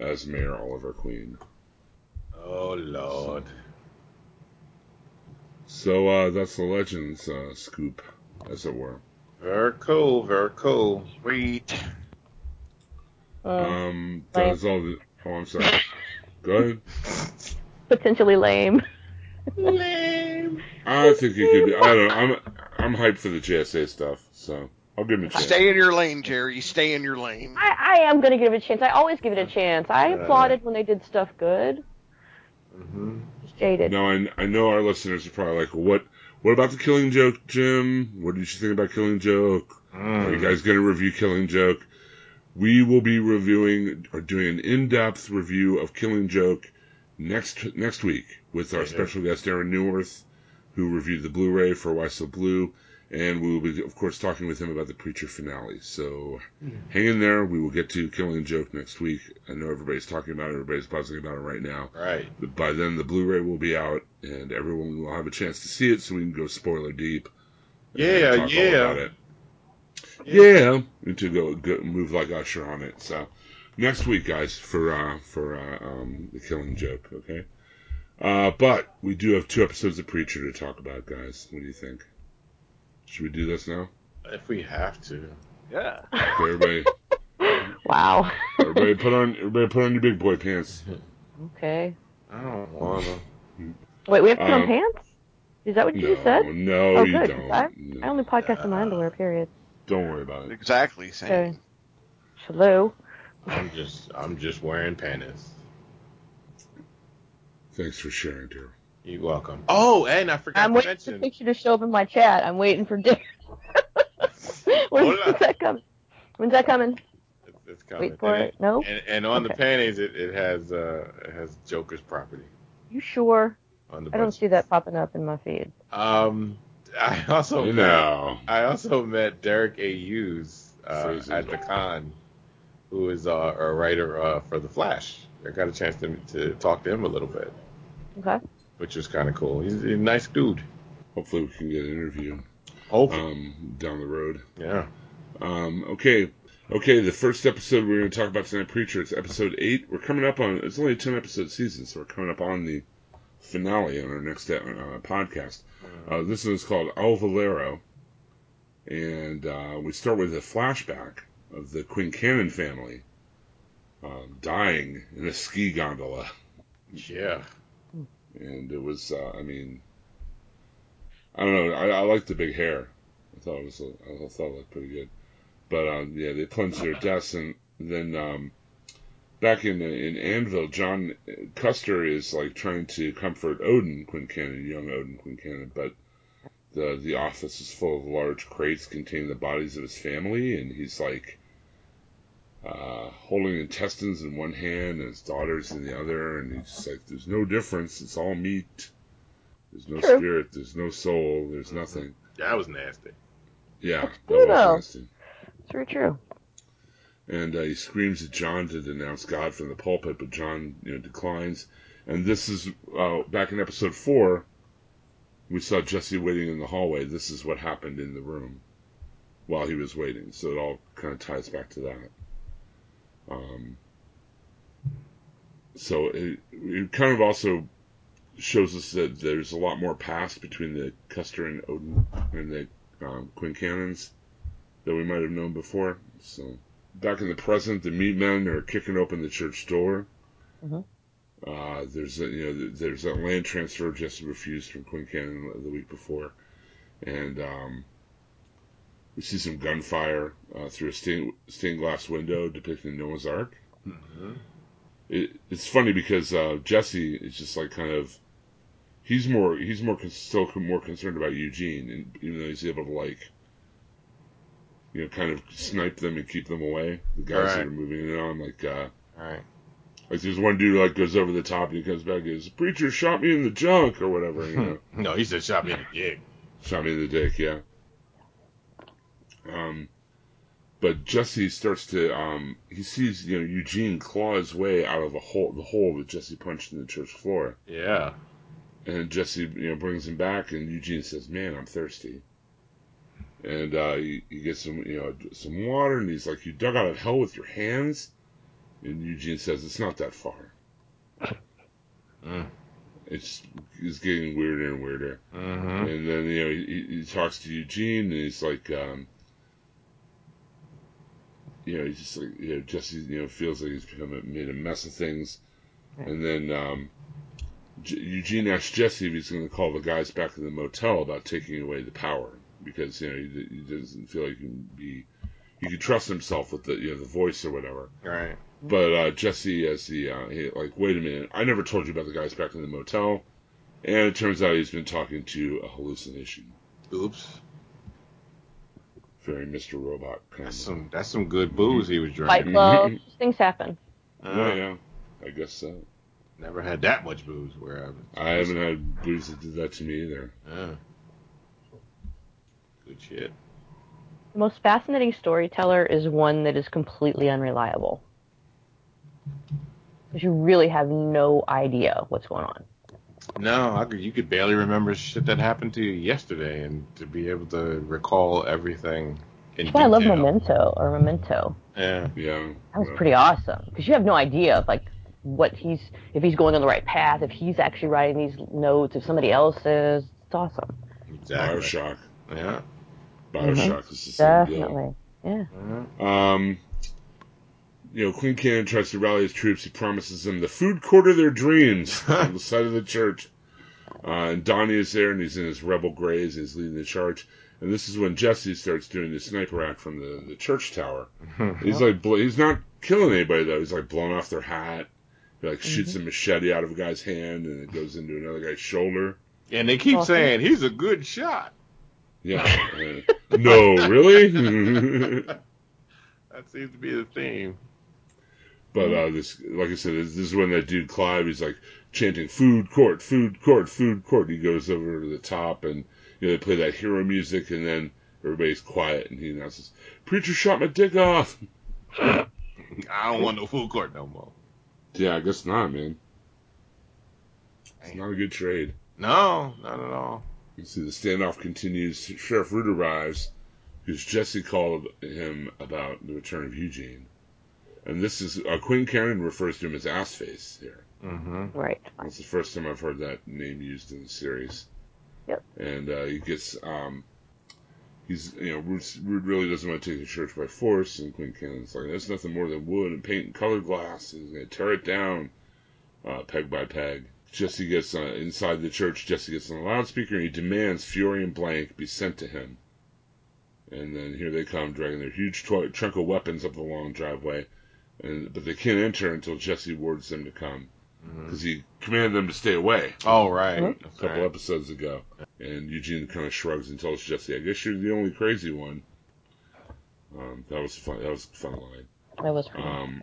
as Mayor Oliver Queen. Oh, Lord. So, that's the Legends scoop, as it were. Very cool, very cool. Sweet. That's all the... Oh, I'm sorry. Go ahead. Potentially lame. Lame. I think it could be... I don't know. I'm hyped for the JSA stuff, so... I'll give him a chance. Stay in your lane, Jerry. Stay in your lane. I am going to give it a chance. I always give it a chance. I applauded when they did stuff good. Just jaded. No, I know our listeners are probably like, what about the Killing Joke, Jim? What did you think about Killing Joke? Are you guys going to review Killing Joke? We will be reviewing or doing an in-depth review of Killing Joke next week with our special guest, Aaron Neuwirth, who reviewed the Blu-ray for Why So Blue. And we will be, of course, talking with him about the Preacher finale. So hang in there. We will get to Killing Joke next week. I know everybody's talking about it. Everybody's buzzing about it right now. Right. But by then, the Blu-ray will be out, and everyone will have a chance to see it, so we can go spoiler deep. All about it. And to go move like Usher on it. So next week, guys, for the Killing Joke, okay? But we do have 2 episodes of Preacher to talk about, guys. What do you think? Should we do this now? If we have to. Yeah. Okay, everybody. Wow. Everybody put on your big boy pants. Okay. I don't wanna. Wait, we have to put on pants? Is that what you said? No, you don't. I only podcast in my underwear, period. Don't worry about it. Exactly, same. Okay. Hello. I'm just wearing panties. Thanks for sharing, dear. You're welcome. Oh, and I forgot to mention. I'm waiting for the picture to show up in my chat. I'm waiting for Dick. When's that coming? It's comment. Wait for and it. No. And on the panties, it has Joker's property. You sure? On the I don't see that popping up in my feed. I also met Derek A. Hughes at the con, who is a writer for The Flash. I got a chance to talk to him a little bit. Okay. Which was kind of cool. He's a nice dude. Hopefully we can get an interview. Down the road. Yeah. Okay, the first episode we're going to talk about tonight, Preacher, it's episode 8. We're coming up on, it's only a 10-episode season, so we're coming up on the finale on our next podcast. This one is called El Valero, and we start with a flashback of the Quincannon family dying in a ski gondola. Yeah. And it was, I don't know. I liked the big hair. I thought it looked pretty good. But they plunged their deaths, and then back in Anvil, John Custer is like trying to comfort young Odin Quincannon, but the office is full of large crates containing the bodies of his family, and he's like holding intestines in one hand and his daughters in the other, and he's just like, "There's no difference. It's all meat. There's no spirit. There's no soul. There's nothing." That was nasty. Yeah, that was nasty. It's very true. And he screams at John to denounce God from the pulpit, but John declines. And this is back in episode 4. We saw Jesse waiting in the hallway. This is what happened in the room while he was waiting. So it all kind of ties back to that. So it kind of also shows us that there's a lot more past between the Custer and Odin and the Quincannons that we might have known before. So back in the present, the meat men are kicking open the church door. Mm-hmm. There's that land transfer Jesse refused from Quincannon the week before, and we see some gunfire through a stained glass window depicting Noah's Ark. Mm-hmm. It's funny because Jesse is just like kind of. He's still more concerned about Eugene, and even though he's able to kind of snipe them and keep them away. The guys that are moving in on like there's one dude goes over the top and he comes back and goes, "Preacher shot me in the junk" or whatever. No, he said shot me in the dick. Shot me in the dick, yeah. But Jesse starts to he sees Eugene claw his way out of the hole that Jesse punched in the church floor. Yeah. And Jesse, brings him back, and Eugene says, "Man, I'm thirsty." And he gets some water, and he's like, "You dug out of hell with your hands?" And Eugene says, "It's not that far." It's getting weirder and weirder. Mm-hmm. And then he talks to Eugene, and he's like, he's just like, Jesse, feels like he's made a mess of things, and then. Eugene asked Jesse if he's going to call the guys back to the motel about taking away the power because he doesn't feel like he can trust himself with the voice or whatever. Right. But Jesse, as he wait a minute, I never told you about the guys back in the motel, and it turns out he's been talking to a hallucination. Oops. Very Mr. Robot. That's some good booze he was drinking. Fight Club. Things happen. Yeah, I guess so. Never had that much booze where I haven't had booze that did that to me either. Good shit. The most fascinating storyteller is one that is completely unreliable. Because you really have no idea what's going on. No, you could barely remember shit that happened to you yesterday, and to be able to recall everything in detail. That's why I love Memento. Yeah. Yeah. That was pretty awesome. Because you have no idea of, if he's going on the right path, if he's actually writing these notes, if somebody else is, it's awesome. Exactly. Bioshock. Yeah. Bioshock is the same deal. Definitely. Yeah. Quincannon tries to rally his troops. He promises them the food court of their dreams on the side of the church. And Donnie is there, and he's in his rebel grays, and he's leading the charge. And this is when Jesse starts doing the sniper act from the church tower. He's he's not killing anybody, though. He's blowing off their hat. He shoots a machete out of a guy's hand, and it goes into another guy's shoulder. And they keep saying, "He's a good shot." Yeah. No, really? That seems to be the theme. But this, like I said, this is when that dude Clive, he's like chanting "food court, food court, food court." He goes over to the top, and you know they play that hero music, and then everybody's quiet, and he announces, "Preacher shot my dick off." I don't want no food court no more. Yeah, I guess not, man. It's not a good trade. No, not at all. You see, the standoff continues. Sheriff Root arrives, because Jesse called him about the return of Eugene. And this is, Quinn Cannon refers to him as Assface here. Mm-hmm. Right. That's the first time I've heard that name used in the series. Yep. And he gets, he's, you know, Root really doesn't want to take the church by force, and Quinn Cannon's like, that's nothing more than wood and paint and colored glass, and he's going to tear it down peg by peg. Jesse gets inside the church. Jesse gets on the loudspeaker, and he demands Fury and Blank be sent to him. And then here they come, dragging their huge trunk of weapons up the long driveway. But they can't enter until Jesse warns them to come, because he commanded them to stay away. Oh, right. Mm-hmm. A couple episodes ago. And Eugene kind of shrugs and tells Jesse, "I guess you're the only crazy one." That was a fun line. That was fun.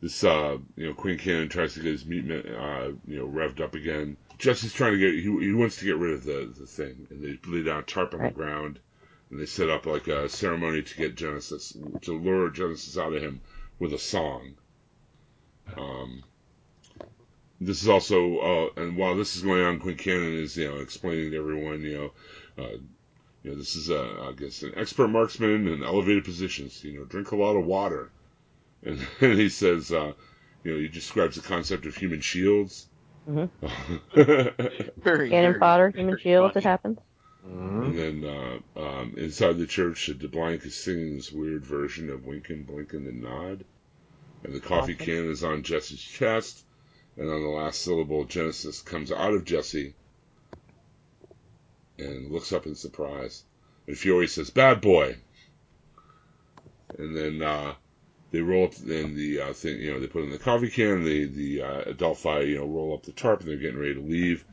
This, you know, Quinn Cannon tries to get his meat, you know, revved up again. Jesse's trying to get, he wants to get rid of the thing. And they lay down a tarp on the ground, and they set up like a ceremony to get Genesis, to lure Genesis out of him with a song. This is also, and while this is going on, Quinn Cannon is, you know, explaining to everyone, you know, this is, I guess, an expert marksman in elevated positions, you know, drink a lot of water. And then he says, you know, he describes the concept of human shields. Mm-hmm. Cannon fodder, human shields, it happens. Mm-hmm. And then inside the church, DeBlanc is singing this weird version of Winkin', Blinkin', and Nod. And the coffee can is on Jesse's chest. And on the last syllable, Genesis comes out of Jesse and looks up in surprise. And Fury says, "Bad boy." And then... they roll up in the thing, you know, they put in the coffee can, the Adelphi, you know, roll up the tarp, and they're getting ready to leave.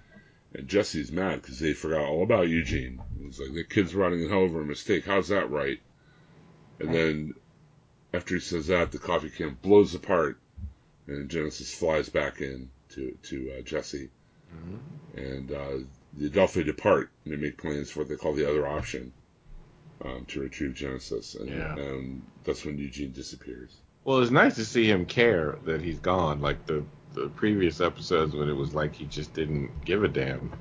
And Jesse's mad because they forgot all about Eugene. He's like, the kid's rotting in hell over a mistake. How's that right? And then after he says that, the coffee can blows apart, and Genesis flies back in to Jesse. Mm-hmm. And the Adelphi depart, and they make plans for what they call the other option. To retrieve Genesis, and that's when Eugene disappears. Well, it's nice to see him care that he's gone. Like the previous episodes when it was like he just didn't give a damn.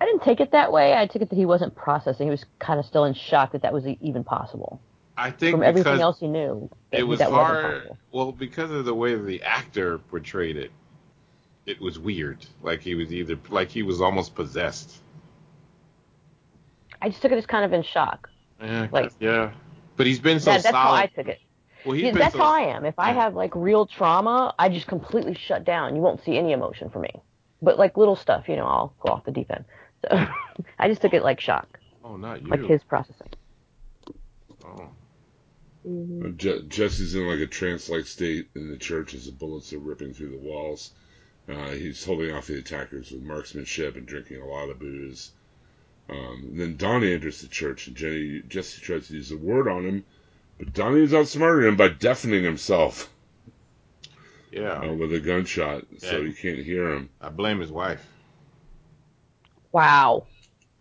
I didn't take it that way. I took it that he wasn't processing. He was kind of still in shock that that was even possible. I think from everything else he knew, it was hard. Well, because of the way the actor portrayed it, it was weird. Like he was almost possessed. I just took it as kind of in shock. Yeah, like, yeah. But he's been so solid. That's how I took it. Well, that's how I am. If I have, like, real trauma, I just completely shut down. You won't see any emotion from me. But, like, little stuff, you know, I'll go off the deep end. So I just took it like shock. Oh, not you. Like his processing. Oh. Mm-hmm. Jesse's in, like, a trance-like state in the church as the bullets are ripping through the walls. He's holding off the attackers with marksmanship and drinking a lot of booze. And then Donnie enters the church, and Jesse tries to use a word on him, but Donnie is outsmarted him by deafening himself. Yeah. With a gunshot, so he can't hear him. I blame his wife. Wow.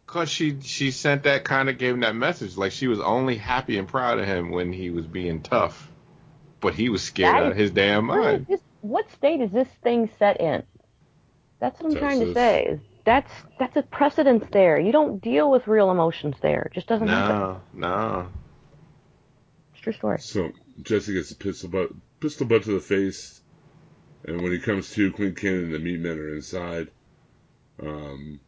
Because she sent that, kind of gave him that message. Like, she was only happy and proud of him when he was being tough, but he was scared out of his damn mind. What state is this thing set in? That's what I'm trying to say. That's a precedence there. You don't deal with real emotions there. It just doesn't happen. No. It's a true story. So Jesse gets a pistol butt to the face, and when he comes to, Quinn Cannon and the meat men are inside. You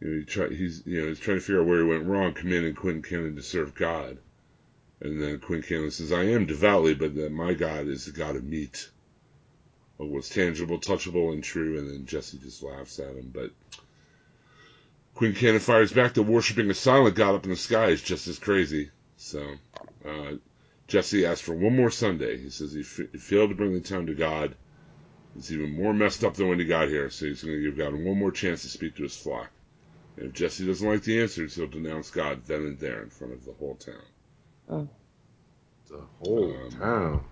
know, he's trying to figure out where he went wrong, commanding Quinn Cannon to serve God. And then Quinn Cannon says, "I am devoutly, but that my God is the God of meat." What's tangible, touchable, and true, and then Jesse just laughs at him. But Quinn Cannon fires back to worshiping a silent god up in the sky is just as crazy. So Jesse asks for one more Sunday. He says he failed to bring the town to God. It's even more messed up than when he got here, so he's going to give God one more chance to speak to his flock. And if Jesse doesn't like the answers, he'll denounce God then and there in front of the whole town. Oh. The whole town.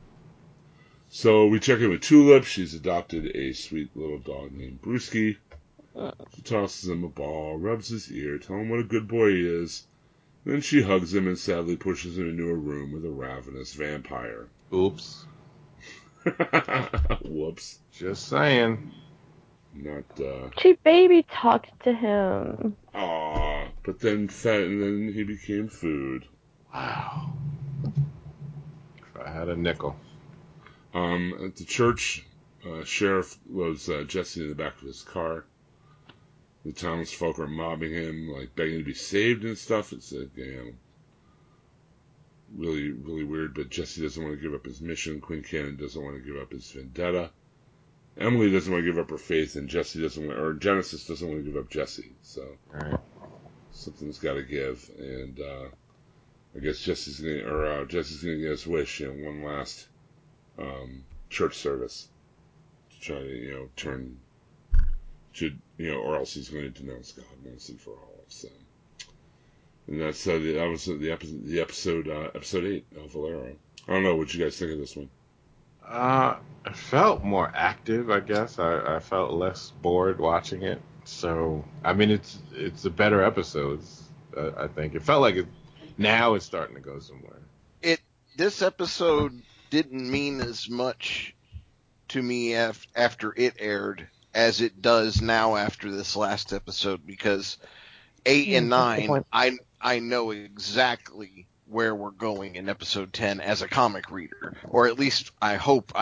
So we check in with Tulip. She's adopted a sweet little dog named Brewski. She tosses him a ball, rubs his ear, tells him what a good boy he is. Then she hugs him and sadly pushes him into a room with a ravenous vampire. Oops. Whoops. Just saying. She baby talked to him. Aww. But then he became food. Wow. If I had a nickel. At the church, Sheriff loads Jesse in the back of his car. The townsfolk are mobbing him, like begging to be saved and stuff. It's a damn really, really weird, but Jesse doesn't want to give up his mission. Quinn Cannon doesn't want to give up his vendetta. Emily doesn't want to give up her faith, and Genesis doesn't want to give up Jesse. So something's got to give, and I guess Jesse's going to get his wish in one last church service to try to or else he's going to denounce God once and for all. So, and that's that was the episode 8 of Valero. I don't know what you guys think of this one. I felt more active, I guess. I felt less bored watching it. So, I mean, it's a better episode, I think. It felt like now it's starting to go somewhere. This episode didn't mean as much to me after it aired as it does now after this last episode, because 8 and 9, I know exactly where we're going in episode 10 as a comic reader, or at least I hope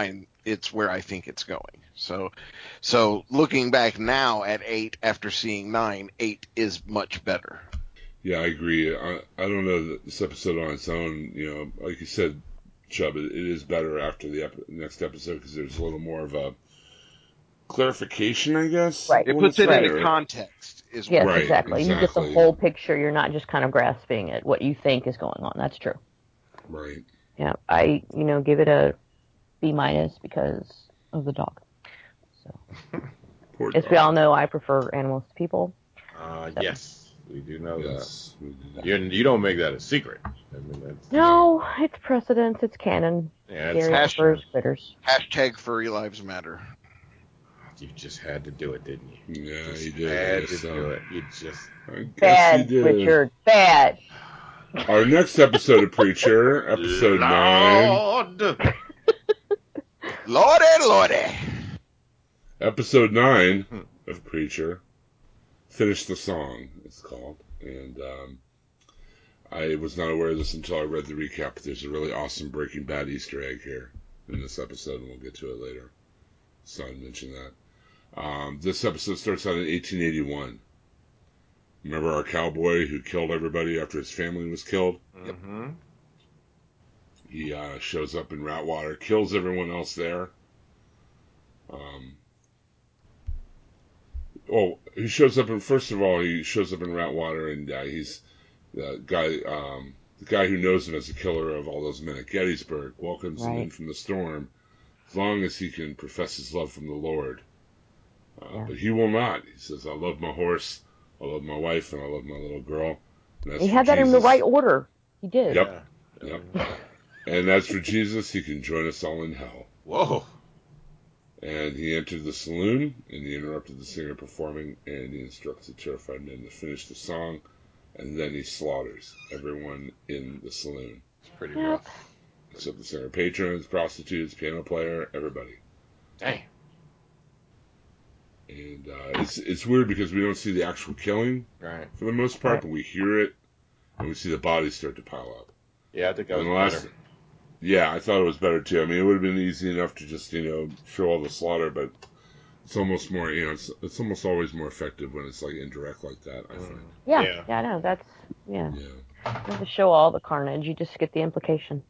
it's where I think it's going. So looking back now at 8 after seeing 9, 8 is much better. Yeah, I agree. I don't know that this episode on its own, like you said, Chubb, it is better after the next episode because there's a little more of a clarification, I guess. Right. It puts it into context. Yes, right, exactly. You get the whole picture. You're not just kind of grasping at what you think is going on. That's true. Right. Yeah, I give it a B- because of the dog. So, as we all know, I prefer animals to people. Yes, we do know that. You don't make that a secret. I mean, no, it's precedence. It's canon. Yeah, it's hashtag furry lives matter. You just had to do it, didn't you? Yeah, you did. You just bad, Richard. Bad. Our next episode of Preacher, episode 9. Lordy. Episode 9 of Preacher. Finish the Song, it's called. And I was not aware of this until I read the recap. But there's a really awesome Breaking Bad Easter egg here in this episode, and we'll get to it later. So I mentioned that. This episode starts out in 1881. Remember our cowboy who killed everybody after his family was killed? Mm-hmm. He shows up in Routwater, kills everyone else there. He shows up in Routwater, and he's the guy. The guy who knows him as the killer of all those men at Gettysburg welcomes him in from the storm, as long as he can profess his love from the Lord. But he will not. He says, I love my horse, I love my wife, and I love my little girl. He had that in the right order. He did. Yep. And as for Jesus, he can join us all in hell. Whoa. And he entered the saloon, and he interrupted the singer performing, and he instructs the terrified men to finish the song, and then he slaughters everyone in the saloon. It's pretty rough. Except the singer, patrons, prostitutes, piano player, everybody. Dang. And it's weird because we don't see the actual killing for the most part, but we hear it and we see the bodies start to pile up. Yeah, I think that was better. Yeah, I thought it was better too. I mean, it would have been easy enough to just show all the slaughter, but it's almost more it's almost always more effective when it's like indirect like that. I find. Yeah, no, that's You don't have to show all the carnage. You just get the implication.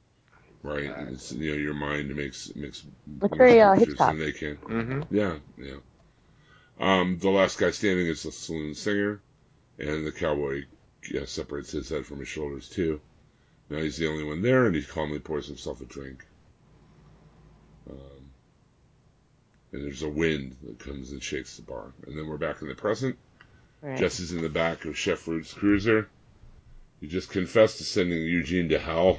Right, and it's, your mind makes very Hitchcock. They can. Mm-hmm. Yeah. The last guy standing is the saloon singer, and the cowboy separates his head from his shoulders too. Now he's the only one there, and he calmly pours himself a drink. And there's a wind that comes and shakes the bar, and then we're back in the present. Right. Jesse's in the back of Chef Ruth's cruiser. He just confessed to sending Eugene to hell.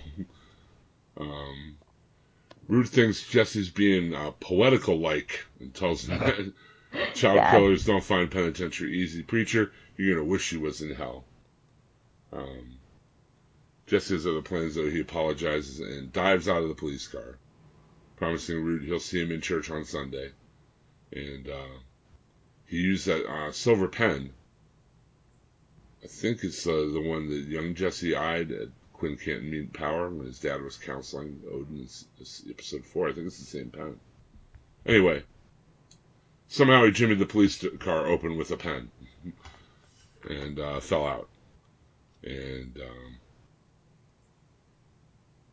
Rude thinks Jesse's being poetical-like and tells him child killers don't find penitentiary easy. Preacher, you're going to wish you was in hell. Jesse has other plans, though. He apologizes and dives out of the police car, promising Rude he'll see him in church on Sunday. And he used that silver pen. I think it's the one that young Jesse eyed at Quinn Canton Mutant Power when his dad was counseling Odin in episode 4. I think it's the same pen. Anyway, somehow he jimmied the police car open with a pen and fell out. And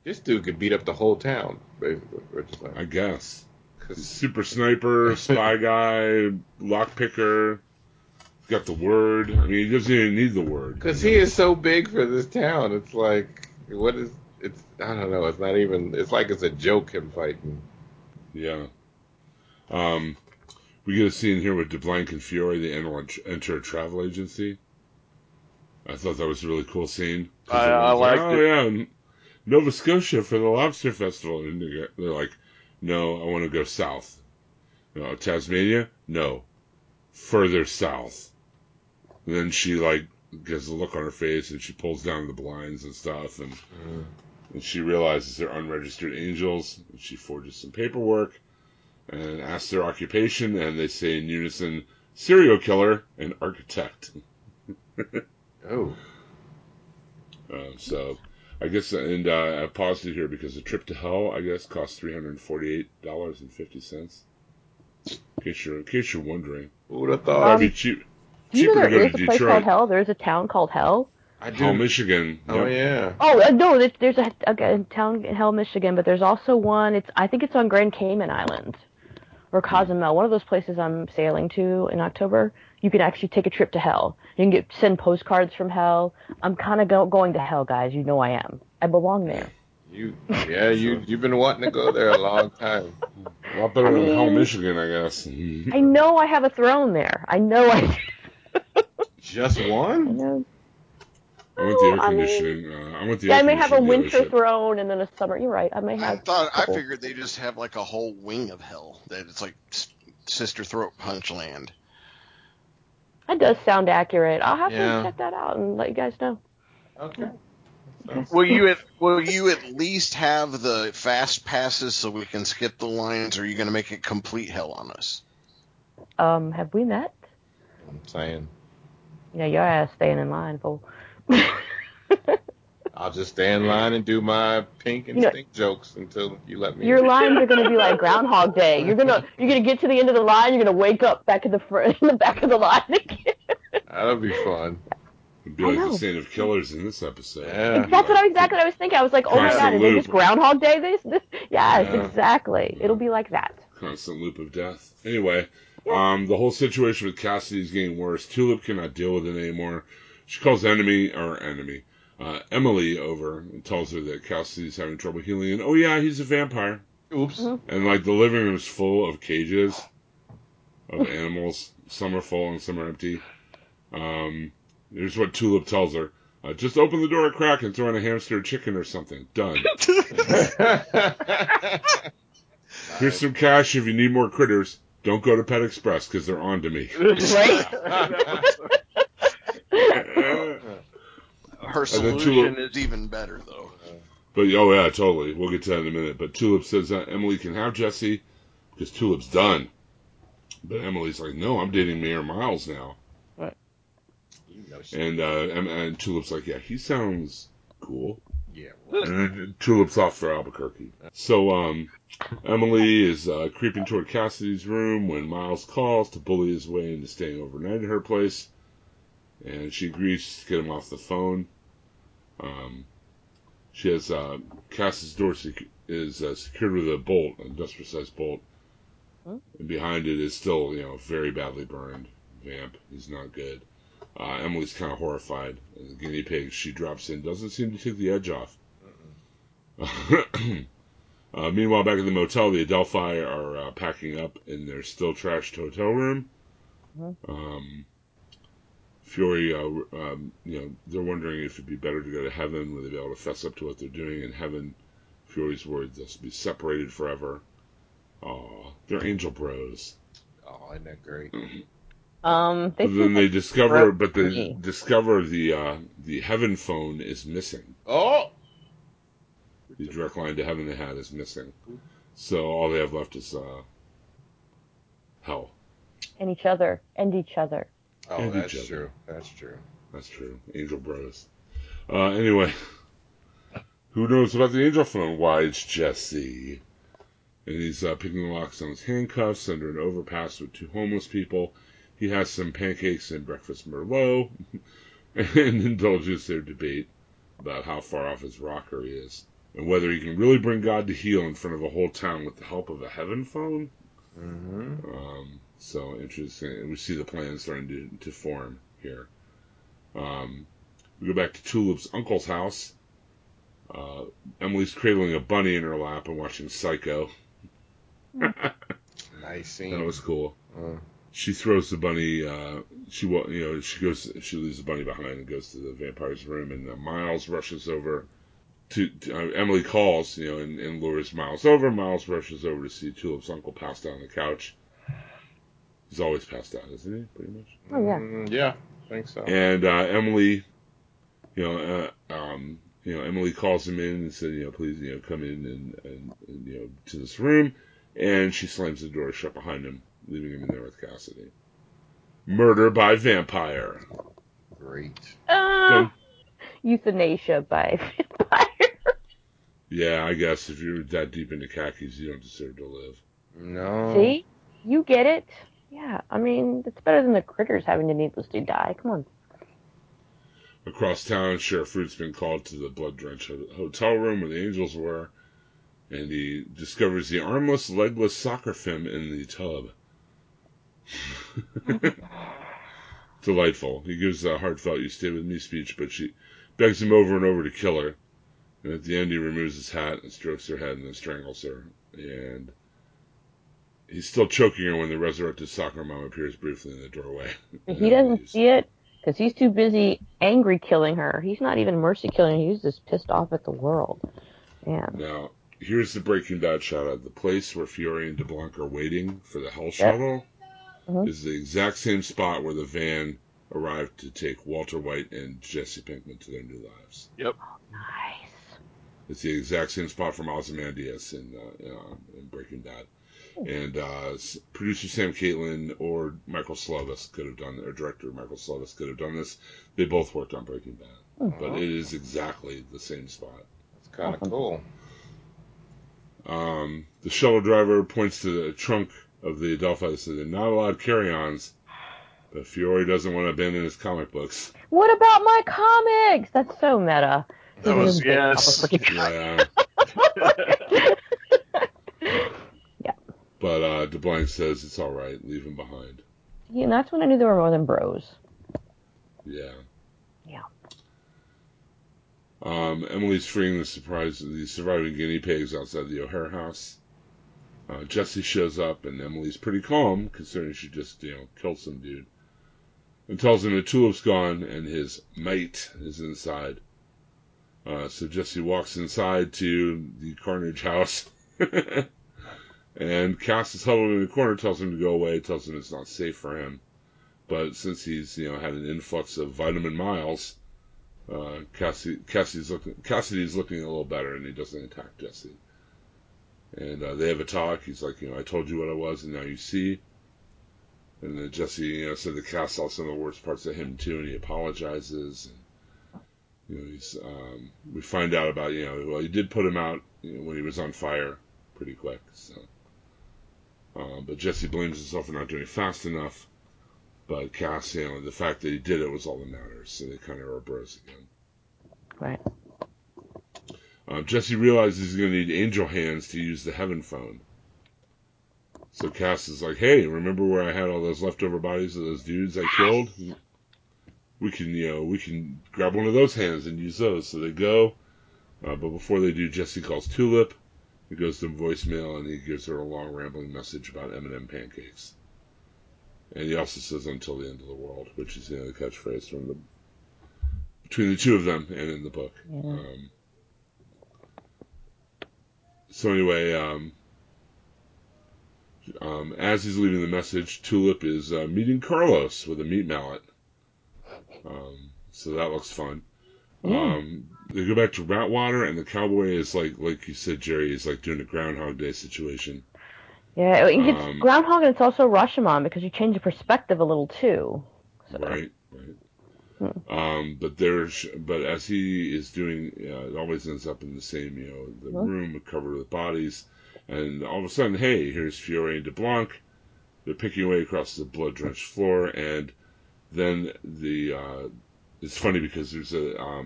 this dude could beat up the whole town, basically. I guess. He's super sniper, spy guy, lockpicker. Got the word. I mean, he doesn't even need the word. Because he is so big for this town. It's like, what is, it's, I don't know. It's not even, it's like it's a joke, him fighting. Yeah. We get a scene here with DeBlanc and Fiore. They enter a travel agency. I thought that was a really cool scene. I liked it. Oh, yeah. Nova Scotia for the Lobster Festival. And they're like, no, I want to go south. No, Tasmania? No. Further south. And then she, like, gets a look on her face, and she pulls down the blinds and stuff, and she realizes they're unregistered angels, and she forges some paperwork, and asks their occupation, and they say in unison, serial killer and architect. Oh. So, I guess, and I paused it here because the trip to hell, I guess, costs $348.50. In case you're wondering. Who would have thought? That'd be cheap. You know there is a place called Hell? There is a town called Hell? I do. Hell, Michigan. Yep. Oh, yeah. Oh, no, there's a town in Hell, Michigan, but there's also one, I think it's on Grand Cayman Island or Cozumel. One of those places I'm sailing to in October. You can actually take a trip to Hell. You can send postcards from Hell. I'm kind of going to Hell, guys. You know I am. I belong there. You've been wanting to go there a long time. A lot better than Hell, Michigan, I guess. I know I have a throne there. I know I do. Just one? I want the air conditioning. I may have a winter throne and then a summer. You're right. I may have. I figured they just have like a whole wing of hell that it's like Sister Throat Punch Land. That does sound accurate. I'll have to check that out and let you guys know. Okay. Yeah. Will you at least have the fast passes so we can skip the lines, or are you going to make it complete hell on us? Have we met? I'm saying. Yeah, your ass staying in line, fool. I'll just stay in line and do my pink and stink jokes until you let me. Your lines are going to be like Groundhog Day. You're gonna get to the end of the line. You're gonna wake up back in the back of the line again. That'll be fun. It'd be like the scene of killers in this episode. Yeah. That's exactly what I was thinking. I was like, oh my god, is it just Groundhog Day? This? Yes, exactly. Yeah. It'll be like that. Constant loop of death. Anyway, the whole situation with Cassidy is getting worse. Tulip cannot deal with it anymore. She calls Emily over and tells her that Cassidy's having trouble healing. And, oh yeah, he's a vampire. Oops. Mm-hmm. And like the living room's full of cages of animals. Some are full and some are empty. Here's what Tulip tells her. Just open the door a crack and throw in a hamster or chicken or something. Done. Here's some cash if you need more critters. Don't go to Pet Express because they're on to me. Right? Her solution is even better, though. But, oh, yeah, totally. We'll get to that in a minute. But Tulip says that Emily can have Jesse because Tulip's done. But Emily's like, no, I'm dating Mayor Miles now. And Tulip's like, yeah, he sounds cool. Yeah. Well. And Tulip's off for Albuquerque. So Emily is creeping toward Cassidy's room when Miles calls to bully his way into staying overnight at her place. And she agrees to get him off the phone. She has Cassidy's door is secured with a bolt, an industrial-sized bolt. Huh? And behind it is still, very badly burned vamp. He's not good. Emily's kind of horrified. The guinea pig she drops in doesn't seem to take the edge off. Meanwhile, back at the motel, the Adelphi are packing up in their still-trashed hotel room. Mm-hmm. Fiore, they're wondering if it'd be better to go to heaven, where they'd be able to fess up to what they're doing in heaven. Fury's words, they'll be separated forever. Aw, they're angel bros. Oh, isn't that great? But they discover the heaven phone is missing. Oh! The direct line to heaven they had is missing. So all they have left is hell. And each other. Oh, that's true. That's true. Angel bros. Anyway, who knows about the angel phone? Why, it's Jesse. And he's picking the locks on his handcuffs under an overpass with two homeless people. He has some pancakes and breakfast Merlot and indulges their debate about how far off his rocker he is and whether he can really bring God to heel in front of a whole town with the help of a heaven phone. Mm-hmm. So interesting. We see the plans starting to form here. We go back to Tulip's uncle's house. Emily's cradling a bunny in her lap and watching Psycho. Nice scene. That was cool. She throws the bunny. She leaves the bunny behind and goes to the vampire's room. And Miles rushes over. Emily calls, and lures Miles over. Miles rushes over to see Tulip's uncle passed out on the couch. He's always passed out, isn't he? Pretty much. Oh yeah. Yeah, I think so. And Emily, Emily calls him in and said, please, come in and to this room. And she slams the door shut behind him, leaving him in there with Cassidy. Murder by vampire. Great. Euthanasia by vampire. Yeah, I guess if you're that deep into khakis, you don't deserve to live. No. See? You get it. Yeah, I mean, it's better than the critters having to needlessly die. Come on. Across town, Sheriff Root's been called to the blood-drenched hotel room where the angels were, and he discovers the armless, legless soccer femme in the tub. Delightful. He gives a heartfelt "you stay with me" speech, but she begs him over and over to kill her. And at the end, he removes his hat and strokes her head and then strangles her. And he's still choking her when the resurrected soccer mom appears briefly in the doorway. He doesn't see it because he's too busy angry killing her. He's not even mercy killing her. He's just pissed off at the world. Man. Now, here's the Breaking Bad shout-out. The place where Fury and DeBlanc are waiting for the hell shuttle is the exact same spot where the van arrived to take Walter White and Jesse Pinkman to their new lives. Yep. Oh, nice. It's the exact same spot from Ozymandias in Breaking Bad. And producer Sam Catlin or Michael Slovis could have done, or director Michael Slovis could have done this. They both worked on Breaking Bad, but it is exactly the same spot. That's kind of cool. The shuttle driver points to the trunk of the Adelphi that says they're not allowed carry-ons, but Fiore doesn't want to abandon his comic books. What about my comics? That's so meta. That was yes. Yeah. But DeBlanc says it's all right. Leave him behind. Yeah, and that's when I knew they were more than bros. Yeah. Yeah. Emily's freeing the surviving guinea pigs outside the O'Hare house. Jesse shows up, and Emily's pretty calm, considering she just, killed some dude. And tells him that Tulip's gone, and his mate is inside. So Jesse walks inside to the Carnage house. And Cass is huddled in the corner, tells him to go away, tells him it's not safe for him. But since he's, had an influx of vitamin Miles, Cassidy's looking a little better, and he doesn't attack Jesse. And they have a talk. He's like, I told you what I was, and now you see. And then Jesse, said that Cass saw some of the worst parts of him, too, and he apologizes. And, he's, we find out about, well, he did put him out when he was on fire pretty quick, so... but Jesse blames himself for not doing it fast enough. But Cass, the fact that he did it was all that matters. So they kind of are bros again. Right. Jesse realizes he's going to need angel hands to use the heaven phone. So Cass is like, hey, remember where I had all those leftover bodies of those dudes I killed? We can grab one of those hands and use those. So they go. But before they do, Jesse calls Tulip. He goes to voicemail, and he gives her a long, rambling message about M&M pancakes. And he also says, until the end of the world, which is the catchphrase from between the two of them and in the book. Yeah. So anyway, as he's leaving the message, Tulip is meeting Carlos with a meat mallet. So that looks fun. They go back to Ratwater, and the cowboy is like you said, Jerry, is like doing a Groundhog Day situation. Yeah, it's Groundhog, and it's also Rashomon because you change the perspective a little too. So. Right. But as he is doing, it always ends up in the same, the room covered with bodies, and all of a sudden, hey, here's Fiore and DeBlanc. They're picking away across the blood-drenched floor, and then it's funny because there's a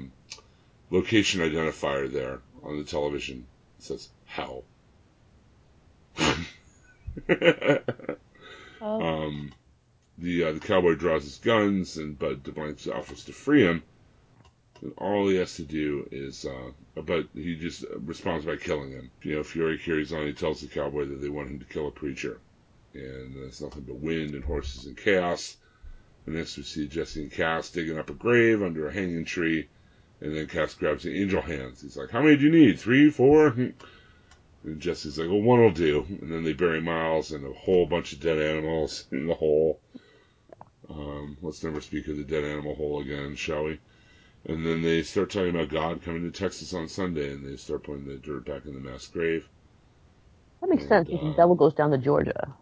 location identifier there on the television. It says hell. The cowboy draws his guns, but DeBlanc offers to free him. And all he has to do is, but he just responds by killing him. Fiore carries on. He tells the cowboy that they want him to kill a preacher, and it's nothing but wind and horses and chaos. And next we see Jesse and Cass digging up a grave under a hanging tree, and then Cass grabs the angel hands. He's like, "How many do you need? 3, 4?" And Jesse's like, "Well, one will do." And then they bury Miles and a whole bunch of dead animals in the hole. Let's never speak of the dead animal hole again, shall we? And then they start talking about God coming to Texas on Sunday, and they start putting the dirt back in the mass grave. That makes sense, because that goes down to Georgia,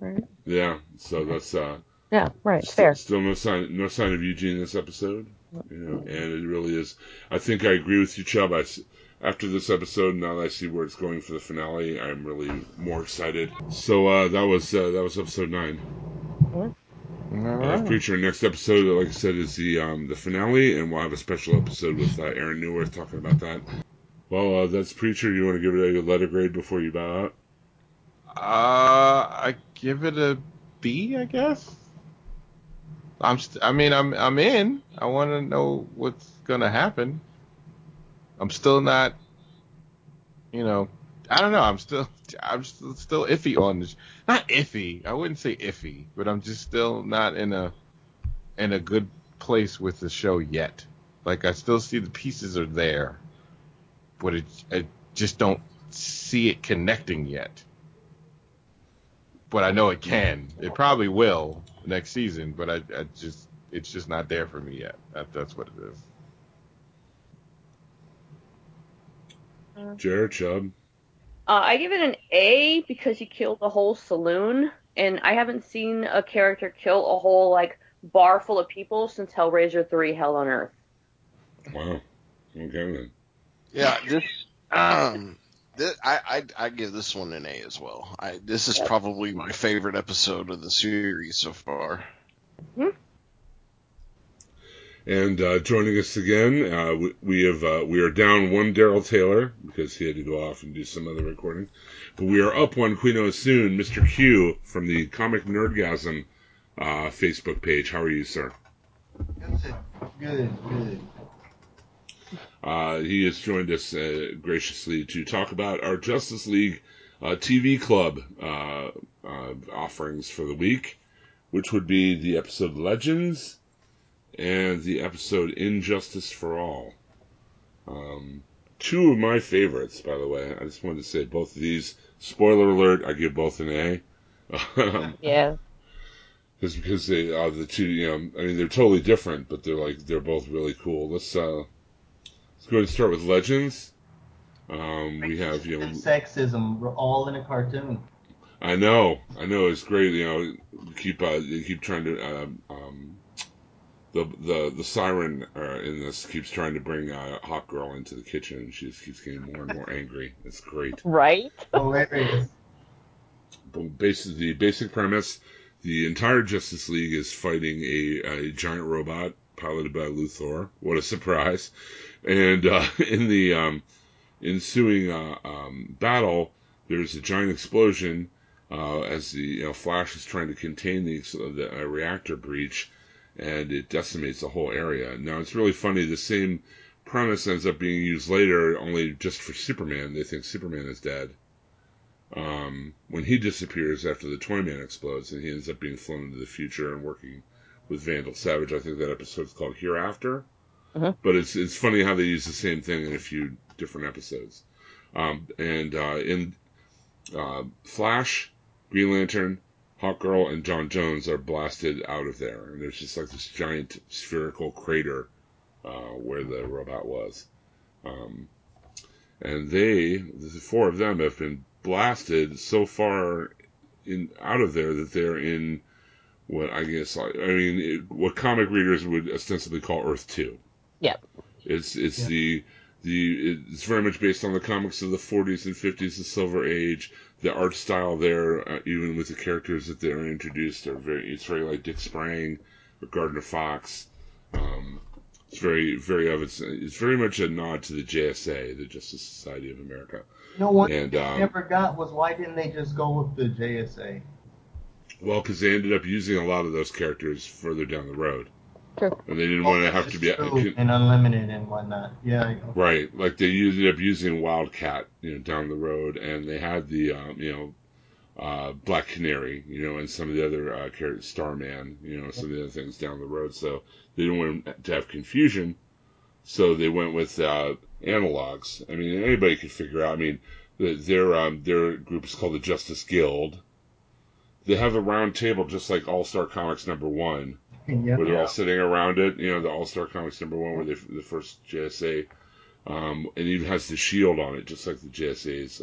right? Yeah, so that's... yeah, right, fair. Still no sign of Eugene in this episode, and it really is... I think I agree with you, Chubb. After this episode, now that I see where it's going for the finale, I'm really more excited. So that was episode 9. Preacher. Next episode, like I said, is the finale, and we'll have a special episode with Aaron Neuwirth talking about that. Well, that's Preacher. You want to give it a letter grade before you bow out? I give it a B, I guess. I'm in. I want to know what's gonna happen. I'm still not, I don't know. I'm still iffy on this. Not iffy. I wouldn't say iffy, but I'm just still not in a good place with the show yet. Like, I still see the pieces are there, but I just don't see it connecting yet. But I know it can. It probably will next season, but it's just not there for me yet. That's what it is. Jared, Chubb. I give it an A because he killed the whole saloon, and I haven't seen a character kill a whole bar full of people since Hellraiser 3: Hell on Earth. Wow. Okay then. Yeah, I give this one an A as well. This is probably my favorite episode of the series so far. Hmm. And joining us again, we are down one Daryl Taylor because he had to go off and do some other recording, but we are up one Quino Assoon, Mr. Q from the Comic Nerdgasm Facebook page. How are you, sir? Good. He has joined us graciously to talk about our Justice League TV Club offerings for the week, which would be the episode Legends and the episode Injustice for All. Two of my favorites, by the way. I just wanted to say both of these. Spoiler alert, I give both an A. Yeah. Just because they are the two, they're totally different, but they're both really cool. Let's go ahead and start with Legends. We have, sexism, we're all in a cartoon. I know, it's great, keep trying to, The siren in this keeps trying to bring Hot Girl into the kitchen, and she just keeps getting more and more angry. It's great. Right? Hilarious. But the basic premise, the entire Justice League is fighting a giant robot piloted by Luthor. What a surprise. And in the ensuing battle, there's a giant explosion as the Flash is trying to contain the reactor breach. And it decimates the whole area. Now, it's really funny. The same premise ends up being used later, only just for Superman. They think Superman is dead when he disappears after the Toyman explodes, and he ends up being flown into the future and working with Vandal Savage. I think that episode's called Hereafter. But it's funny how they use the same thing in a few different episodes. And in Flash, Green Lantern, Hawkgirl, and John Jones are blasted out of there, and there's just like this giant spherical crater where the robot was. And the four of them have been blasted so far out of there that they're in what comic readers would ostensibly call Earth 2. Yep. It's it's very much based on the comics of the 40s and 50s, the Silver Age. The art style there, even with the characters that they're introduced, it's very like Dick Sprang or Gardner Fox. It's very, very it's very much a nod to the JSA, the Justice Society of America. One thing they never got was, why didn't they just go with the JSA? Well, because they ended up using a lot of those characters further down the road. True. And they didn't want to have to be and unlimited and whatnot. Yeah. Okay. Right. Like they ended up using Wildcat, down the road, and they had the, Black Canary, and some of the other characters, Starman, some of the other things down the road. So they didn't want to have confusion, so they went with analogs. I mean, anybody could figure out. I mean, their group is called the Justice Guild. They have a round table just like All-Star Comics #1, where they're all sitting around it. The All-Star Comics #1, where the first JSA, and even has the shield on it, just like the JSA's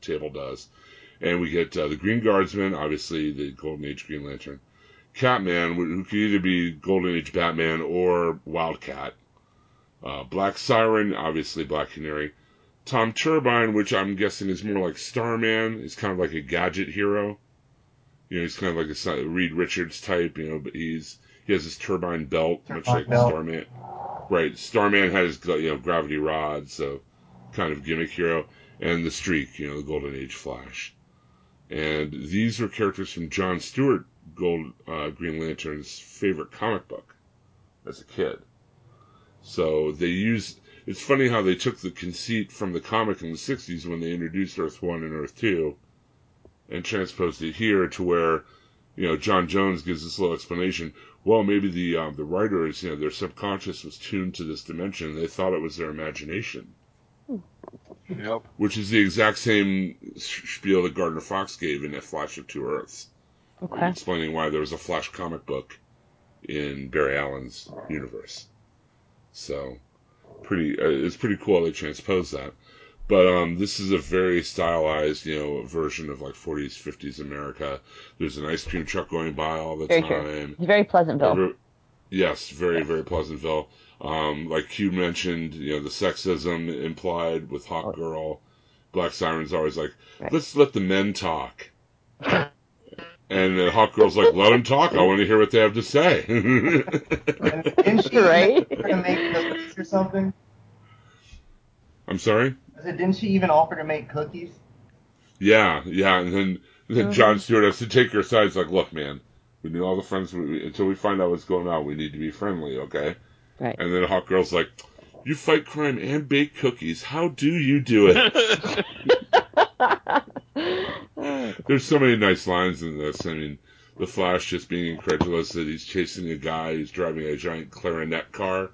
table does. And we get the Green Guardsman, obviously the Golden Age Green Lantern, Catman, who could either be Golden Age Batman or Wildcat, Black Siren, obviously Black Canary, Tom Turbine, which I'm guessing is more like Starman. He's kind of like a gadget hero. He's kind of like a Reed Richards type, but he has his turbine belt, much like Starman. Right, Starman had his gravity rod, so kind of gimmick hero, and the Streak, the Golden Age Flash. And these were characters from John Stewart, Green Lantern's favorite comic book as a kid. So they used... It's funny how they took the conceit from the comic in the 60s when they introduced Earth 1 and Earth 2 and transposed it here to where, John Jones gives this little explanation. Well, maybe the writers, their subconscious was tuned to this dimension. They thought it was their imagination. Yep. Which is the exact same spiel that Gardner Fox gave in A Flash of Two Earths, explaining why there was a Flash comic book in Barry Allen's universe. So, it's pretty cool they transposed that. But this is a very stylized, version of like 40s, 50s America. There's an ice cream truck going by all the time. True. It's very Pleasantville. Very Pleasantville. Like you mentioned, the sexism implied with Hawkgirl. Black Siren's always like, let's let the men talk. And then Hawkgirl's like, let them talk. I want to hear what they have to say. Didn't she offer to make cookies or something? I'm sorry? I said, didn't she even offer to make cookies? Yeah. And then John Stewart has to take her aside. It's like, look, man, we need all the friends. Until we find out what's going on, we need to be friendly, okay? Right. And then Hawkgirl's like, you fight crime and bake cookies. How do you do it? There's so many nice lines in this. I mean, the Flash just being incredulous that he's chasing a guy who's driving a giant clarinet car.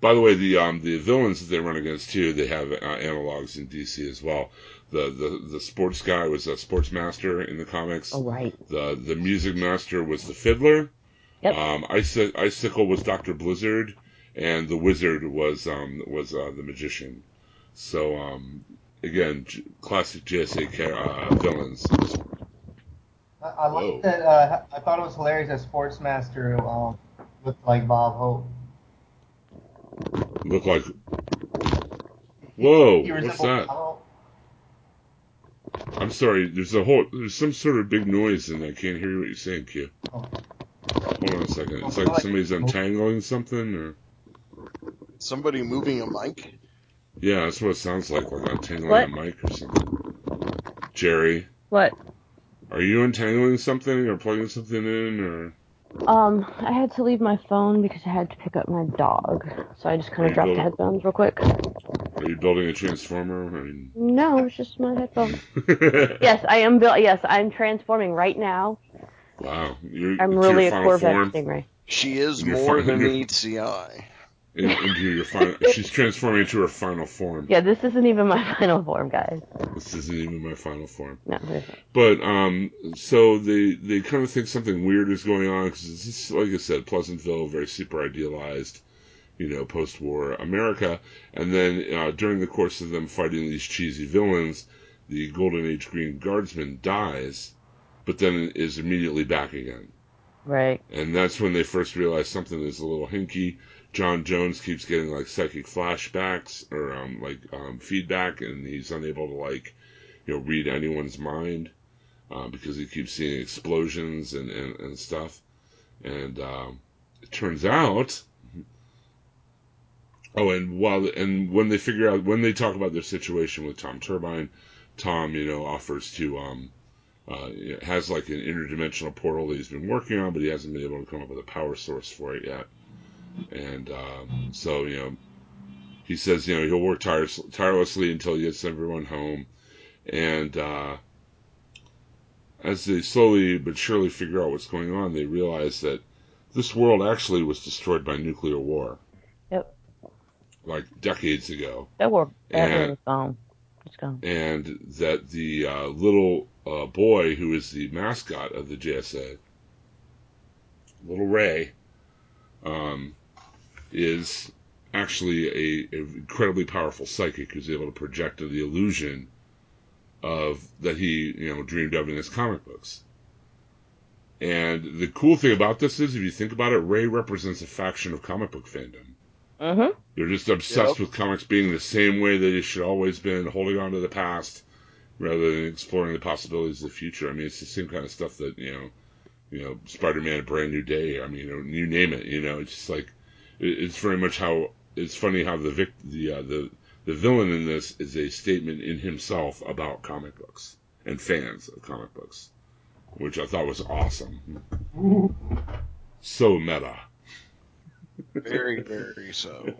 By the way, the villains that they run against, too, they have analogs in DC as well. The sports guy was a sports master in the comics. Oh, right. The music master was the Fiddler. Yep. Icicle was Dr. Blizzard, and the Wizard was the Magician. So again, classic JSA villains. I like that. I thought it was hilarious that Sportsmaster looked like Bob Hope. Looked like. Whoa! What's that? I'm sorry. There's some sort of big noise, and I can't hear what you're saying, Q. Oh. Hold on a second. It's like somebody's untangling something, or somebody moving a mic. Yeah, that's what it sounds like untangling a mic or something. Jerry, what? Are you untangling something or plugging something in, or? I had to leave my phone because I had to pick up my dog, so I just kind of dropped the headphones real quick. Are you building a transformer? No, it's just my headphones. Yes, I am. Yes, I'm transforming right now. Wow. I'm really a Corvette Stingray. She is more than meets the eye. into your final. She's transforming into her final form. Yeah, this isn't even my final form, guys. This isn't even my final form. No, but so they kind of think something weird is going on because it's just, like I said, Pleasantville, very super idealized, you know, post-war America. And then during the course of them fighting these cheesy villains, the Golden Age Green Guardsman dies, but then is immediately back again. Right. And that's when they first realize something is a little hinky. John Jones keeps getting, like, psychic flashbacks or, feedback, and he's unable to, like, you know, read anyone's mind because he keeps seeing explosions and stuff. And it turns out... Oh, and when they figure out, when they talk about their situation with Tom Turbine, Tom, you know, offers to... has like an interdimensional portal that he's been working on, but he hasn't been able to come up with a power source for it yet. And so, you know, he says, you know, he'll work tirelessly until he gets everyone home. And as they slowly but surely figure out what's going on, they realize that this world actually was destroyed by nuclear war. Yep. Like decades ago. That war was gone. It's gone. And that the boy who is the mascot of the JSA, Little Ray, is actually a incredibly powerful psychic who's able to project the illusion of that he, you know, dreamed of in his comic books. And the cool thing about this is, if you think about it, Ray represents a faction of comic book fandom. Uh-huh. They're just obsessed with comics being the same way that it should always been, holding on to the past rather than exploring the possibilities of the future. I mean, it's the same kind of stuff that, you know, Spider-Man, Brand New Day, I mean, you name it, you know, it's just like, it's very much how, it's funny how the villain in this is a statement in himself about comic books and fans of comic books, which I thought was awesome. So meta. Very, very so.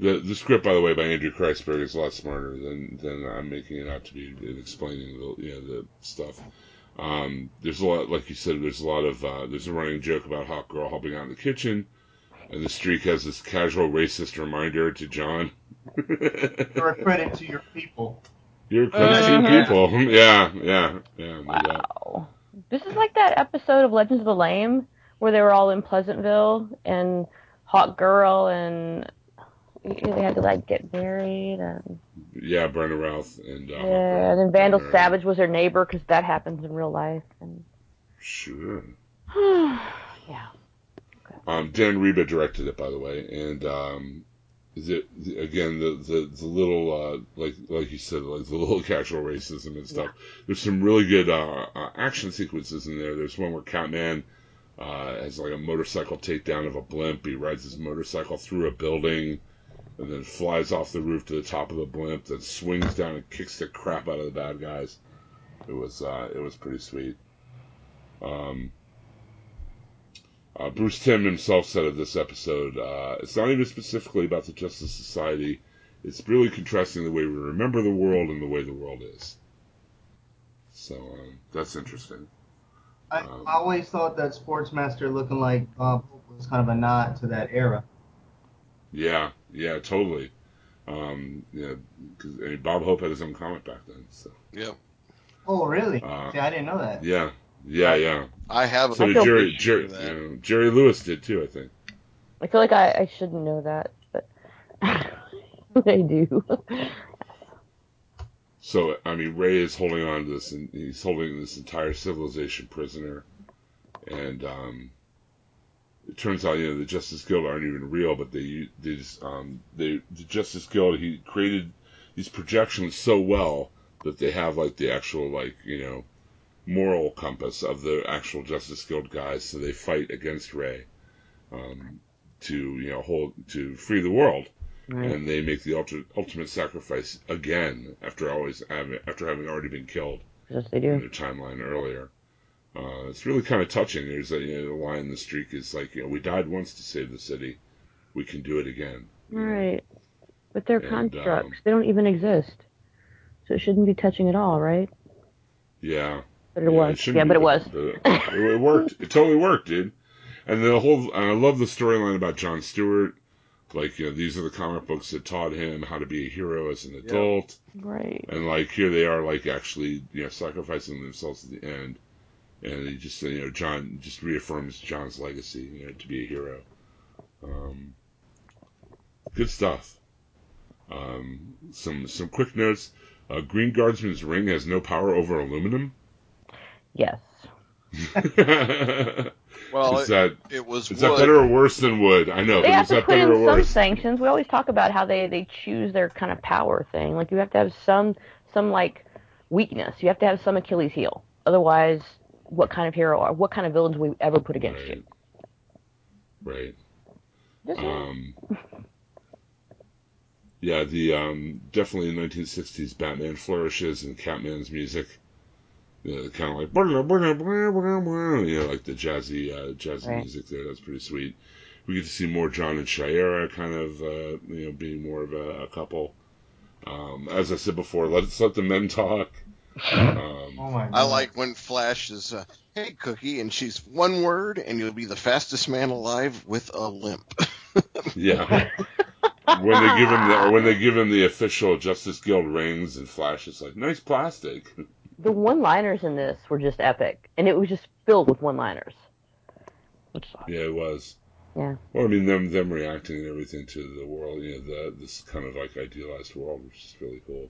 The script, by the way, by Andrew Kreisberg is a lot smarter than I'm making it out to be in explaining the stuff. There's a lot, like you said, there's a running joke about Hot Girl helping out in the kitchen, and the streak has this casual racist reminder to John. You're a credit to your people. You're a credit to your people. Yeah. Wow. This is like that episode of Legends of the Lame where they were all in Pleasantville and Hot Girl and... They had to, like, get married. Yeah, Brenda Routh. And then Vandal Savage was her neighbor, because that happens in real life. And... Sure. Yeah. Okay. Dan Reba directed it, by the way. And, the little, like you said, like the little casual racism and stuff. Yeah. There's some really good action sequences in there. There's one where Catman... has like a motorcycle takedown of a blimp. He rides his motorcycle through a building and then flies off the roof to the top of the blimp, then swings down and kicks the crap out of the bad guys. It was pretty sweet. Bruce Timm himself said of this episode, it's not even specifically about the Justice Society. It's really contrasting the way we remember the world and the way the world is. So that's interesting. I always thought that Sportsmaster looking like was kind of a nod to that era. Yeah, totally. Because Bob Hope had his own comic back then. So. Yeah. Oh, really? See, I didn't know that. Yeah. I have. So Jerry Lewis did too, I think. I feel like I shouldn't know that, but I do. So, I mean, Ray is holding on to this, and he's holding this entire civilization prisoner. And it turns out, you know, the Justice Guild aren't even real, but the Justice Guild, he created these projections so well that they have, like, the actual, like, you know, moral compass of the actual Justice Guild guys, so they fight against Ray to free the world. Right. And they make the ultimate sacrifice again after having already been killed. Yes, they do. In their timeline earlier. It's really kind of touching. There's a the line in the streak is like, you know, we died once to save the city. We can do it again. Right. Know? But they're constructs. They don't even exist. So it shouldn't be touching at all, right? Yeah. But it was. Yeah, but it was. It worked. It totally worked, dude. And the whole, I love the storyline about Jon Stewart. Like, you know, these are the comic books that taught him how to be a hero as an adult. Yeah. Right. And, like, here they are, like, actually, you know, sacrificing themselves at the end. And he just, you know, Jon just reaffirms Jon's legacy, you know, to be a hero. Good stuff. Some quick notes. Green Guardsman's ring has no power over aluminum. Yes. Well, it was wood. Is that better or worse than wood? I know. They have to put in some sanctions. We always talk about how they choose their kind of power thing. Like, you have to have some like weakness. You have to have some Achilles heel. Otherwise, what kind of hero or what kind of villains we ever put against you? Right. Yeah, the definitely in 1960s Batman flourishes and Catman's music. You know, kind of like, you know, like the jazzy music there. That's pretty sweet. We get to see more Jon and Shiera kind of, you know, being more of a couple. As I said before, let the men talk. Oh my God. I like when Flash is, hey, Cookie, and she's one word, and you'll be the fastest man alive with a limp. Yeah. When they give him the official Justice Guild rings, and Flash is like, nice plastic. The one-liners in this were just epic, and it was just filled with one-liners. Yeah, it was. Yeah. Well, I mean, them reacting and everything to the world, you know, this kind of like idealized world, which is really cool.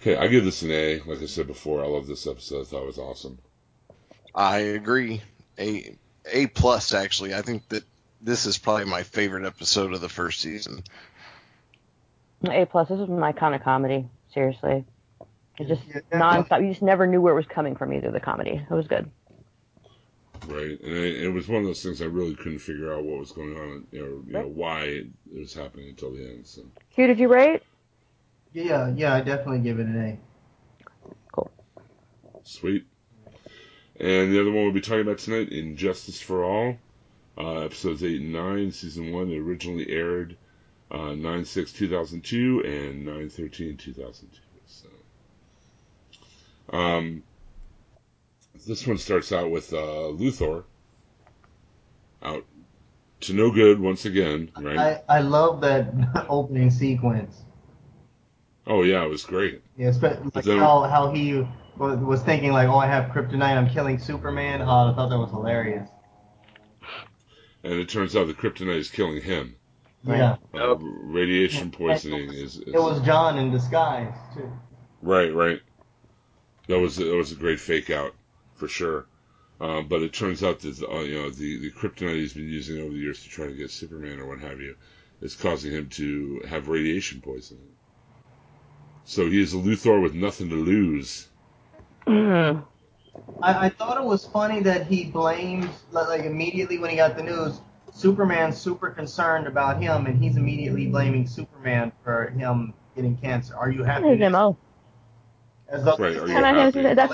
Okay, I give this an A. Like I said before, I love this episode. I thought it was awesome. I agree. A plus, actually. I think that this is probably my favorite episode of the first season. A plus. This was an iconic comedy. Seriously, it's just nonstop. You just never knew where it was coming from either. The comedy, it was good. Right, and it was one of those things I really couldn't figure out what was going on, or you know, why it was happening until the end. So. Q, did you rate? Yeah, I definitely give it an A. Cool. Sweet. And the other one we'll be talking about tonight, Injustice for All, episodes 8 and 9, season 1. It originally aired 9/6/2002 and 9/13/2002. So, this one starts out with Luthor out to no good once again. Right? I love that opening sequence. Oh yeah, it was great. Yeah, like how he was thinking like, oh, I have kryptonite, I'm killing Superman. Oh, I thought that was hilarious. And it turns out the kryptonite is killing him. Yeah. Radiation poisoning is... It was Jon in disguise, too. Right. That was a great fake-out, for sure. But it turns out that you know, the kryptonite he's been using over the years to try to get Superman or what have you is causing him to have radiation poisoning. So he is a Luthor with nothing to lose. I thought it was funny that he blamed, like, immediately when he got the news... Superman's super concerned about him, and he's immediately blaming Superman for him getting cancer. Are you happy? His MO. That's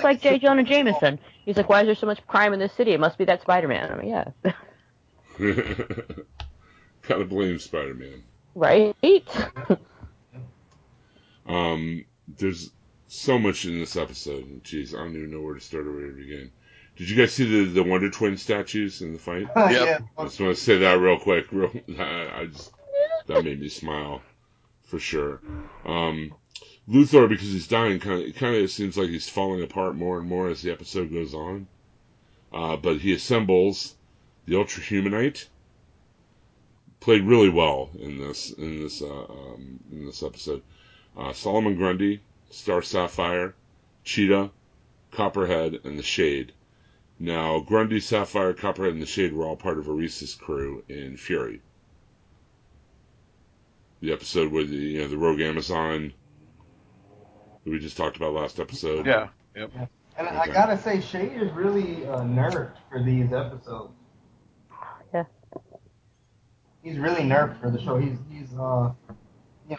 like J. Jonah Jameson. He's like, why is there so much crime in this city? It must be that Spider-Man. I mean, yeah. Gotta blame Spider-Man. Right? There's so much in this episode. Jeez, I don't even know where to start or where to begin. Did you guys see the Wonder Twin statues in the fight? Yeah. I just want to say that real quick. That made me smile, for sure. Luthor, because he's dying, kind of seems like he's falling apart more and more as the episode goes on. But he assembles the Ultra Humanite. Played really well in this episode. Solomon Grundy, Star Sapphire, Cheetah, Copperhead, and the Shade. Now, Grundy, Sapphire, Copperhead, and the Shade were all part of Oresa's crew in Fury. The episode with the rogue Amazon that we just talked about last episode. Yeah. Yep. Yeah. And okay. I gotta say, Shade is really a nerfed for these episodes. Yeah. He's really nerfed for the show. He's you know,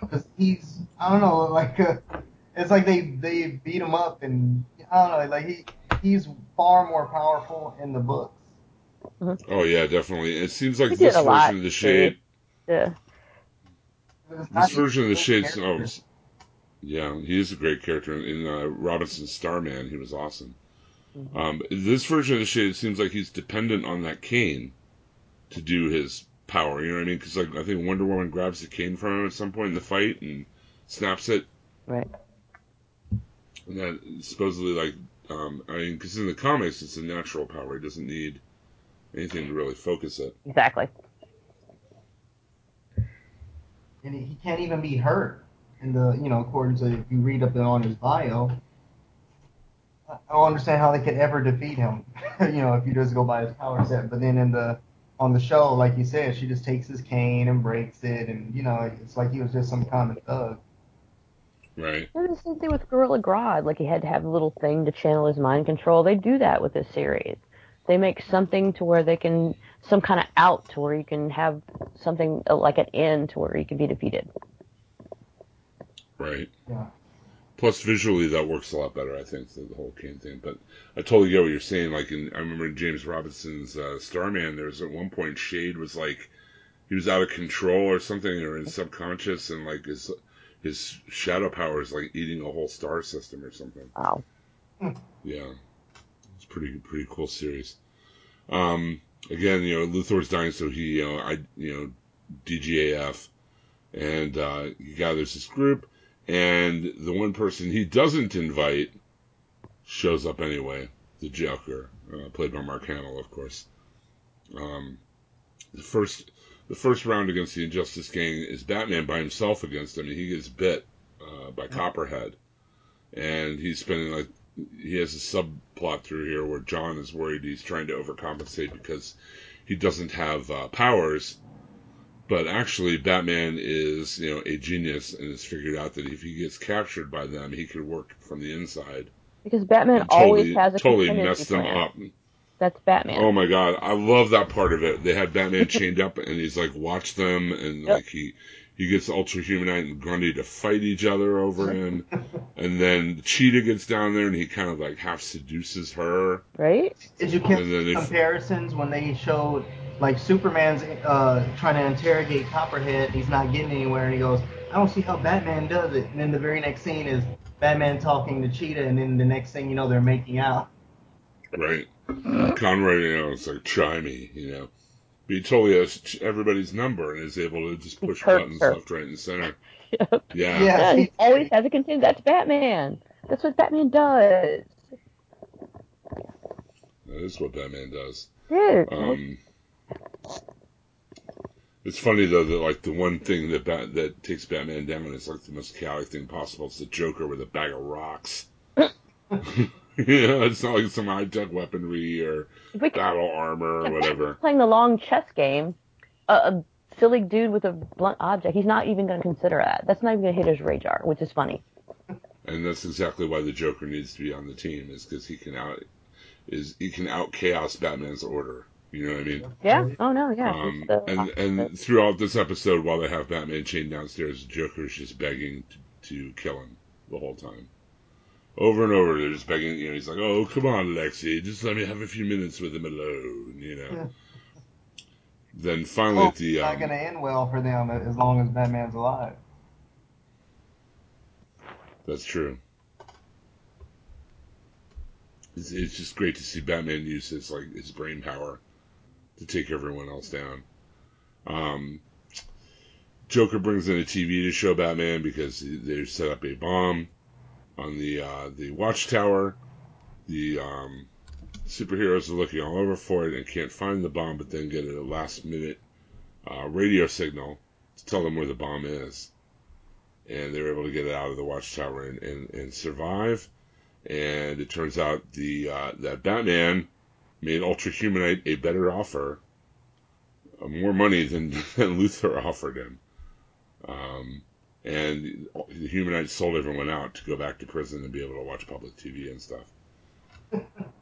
because he's, I don't know, like it's like they beat him up, and I don't know, like he's far more powerful in the books. Mm-hmm. Oh, yeah, definitely. It seems like this version of the Shade... Yeah. This version of the Shade... Oh, yeah, he is a great character. In Robinson's Starman, he was awesome. This version of the Shade, it seems like he's dependent on that cane to do his power. You know what I mean? Because like, I think Wonder Woman grabs the cane from him at some point in the fight and snaps it. Right. And that supposedly, like, I mean, because in the comics, it's a natural power. It doesn't need anything to really focus it. Exactly. And he can't even be hurt in the, you know, according to, if you read up on his bio, I don't understand how they could ever defeat him, you know, if you just go by his power set. But then in the, on the show, like you said, she just takes his cane and breaks it, and, you know, it's like he was just some kind of thug. Right. And the same thing with Gorilla Grodd, like he had to have a little thing to channel his mind control. They do that with this series. They make something to where they can, some kind of out to where you can have something like an end to where you can be defeated. Right. Yeah. Plus, visually, that works a lot better, I think, than the whole cane thing. But I totally get what you're saying. Like, I remember in James Robinson's Starman, there was at one point Shade was like, he was out of control or something, or in subconscious, and like his shadow power is like eating a whole star system or something. Wow. Yeah. It's pretty cool series. Again, you know, Luthor's dying, so he, DGAF, and he gathers this group. And the one person he doesn't invite shows up anyway, the Joker, played by Mark Hamill, of course. The first round against the Injustice Gang is Batman by himself against them, and he gets bit by Copperhead. And he's spending, like, he has a subplot through here where John is worried he's trying to overcompensate because he doesn't have powers. But actually, Batman is, you know, a genius and has figured out that if he gets captured by them, he could work from the inside. Because Batman always has a contingency plan. Totally messed them up. That's Batman. Oh my God, I love that part of it. They had Batman chained up, and he's like, watch them, and like he gets Ultra Humanite and Grundy to fight each other over him, and then Cheetah gets down there, and he kind of like half seduces her. Right? Did you comparisons when they showed? Like, Superman's trying to interrogate Copperhead, he's not getting anywhere, and he goes, I don't see how Batman does it. And then the very next scene is Batman talking to Cheetah, and then the next thing you know, they're making out. Right. Conrad, you know, it's like, try me, you know. But he totally has everybody's number and is able to just push buttons left, right, and center. Yep. Yeah, he always has a contend. That's Batman. That's what Batman does. That is what Batman does. Dude. It's funny though that like the one thing that takes Batman down is like the most chaotic thing possible. It's the Joker with a bag of rocks. You know, it's not like some high tech weaponry or battle armor or whatever. Playing the long chess game, a silly dude with a blunt object. He's not even going to consider that. That's not even going to hit his radar, which is funny. And that's exactly why the Joker needs to be on the team, is because he can out chaos Batman's order. You know what I mean? Yeah. Oh, no, yeah. And throughout this episode, while they have Batman chained downstairs, Joker's just begging to kill him the whole time. Over and over, they're just begging. You know, he's like, oh, come on, Lexi. Just let me have a few minutes with him alone, you know. Yeah. Then finally at the... It's not going to end well for them as long as Batman's alive. That's true. It's just great to see Batman use his, like, his brain power to take everyone else down. Joker brings in a TV to show Batman because they set up a bomb on the watchtower. The superheroes are looking all over for it and can't find the bomb, but then get a last-minute radio signal to tell them where the bomb is. And they're able to get it out of the watchtower and survive. And it turns out that Batman made Ultra Humanite a better offer, more money than Luthor offered him. And the Humanite sold everyone out to go back to prison and be able to watch public TV and stuff.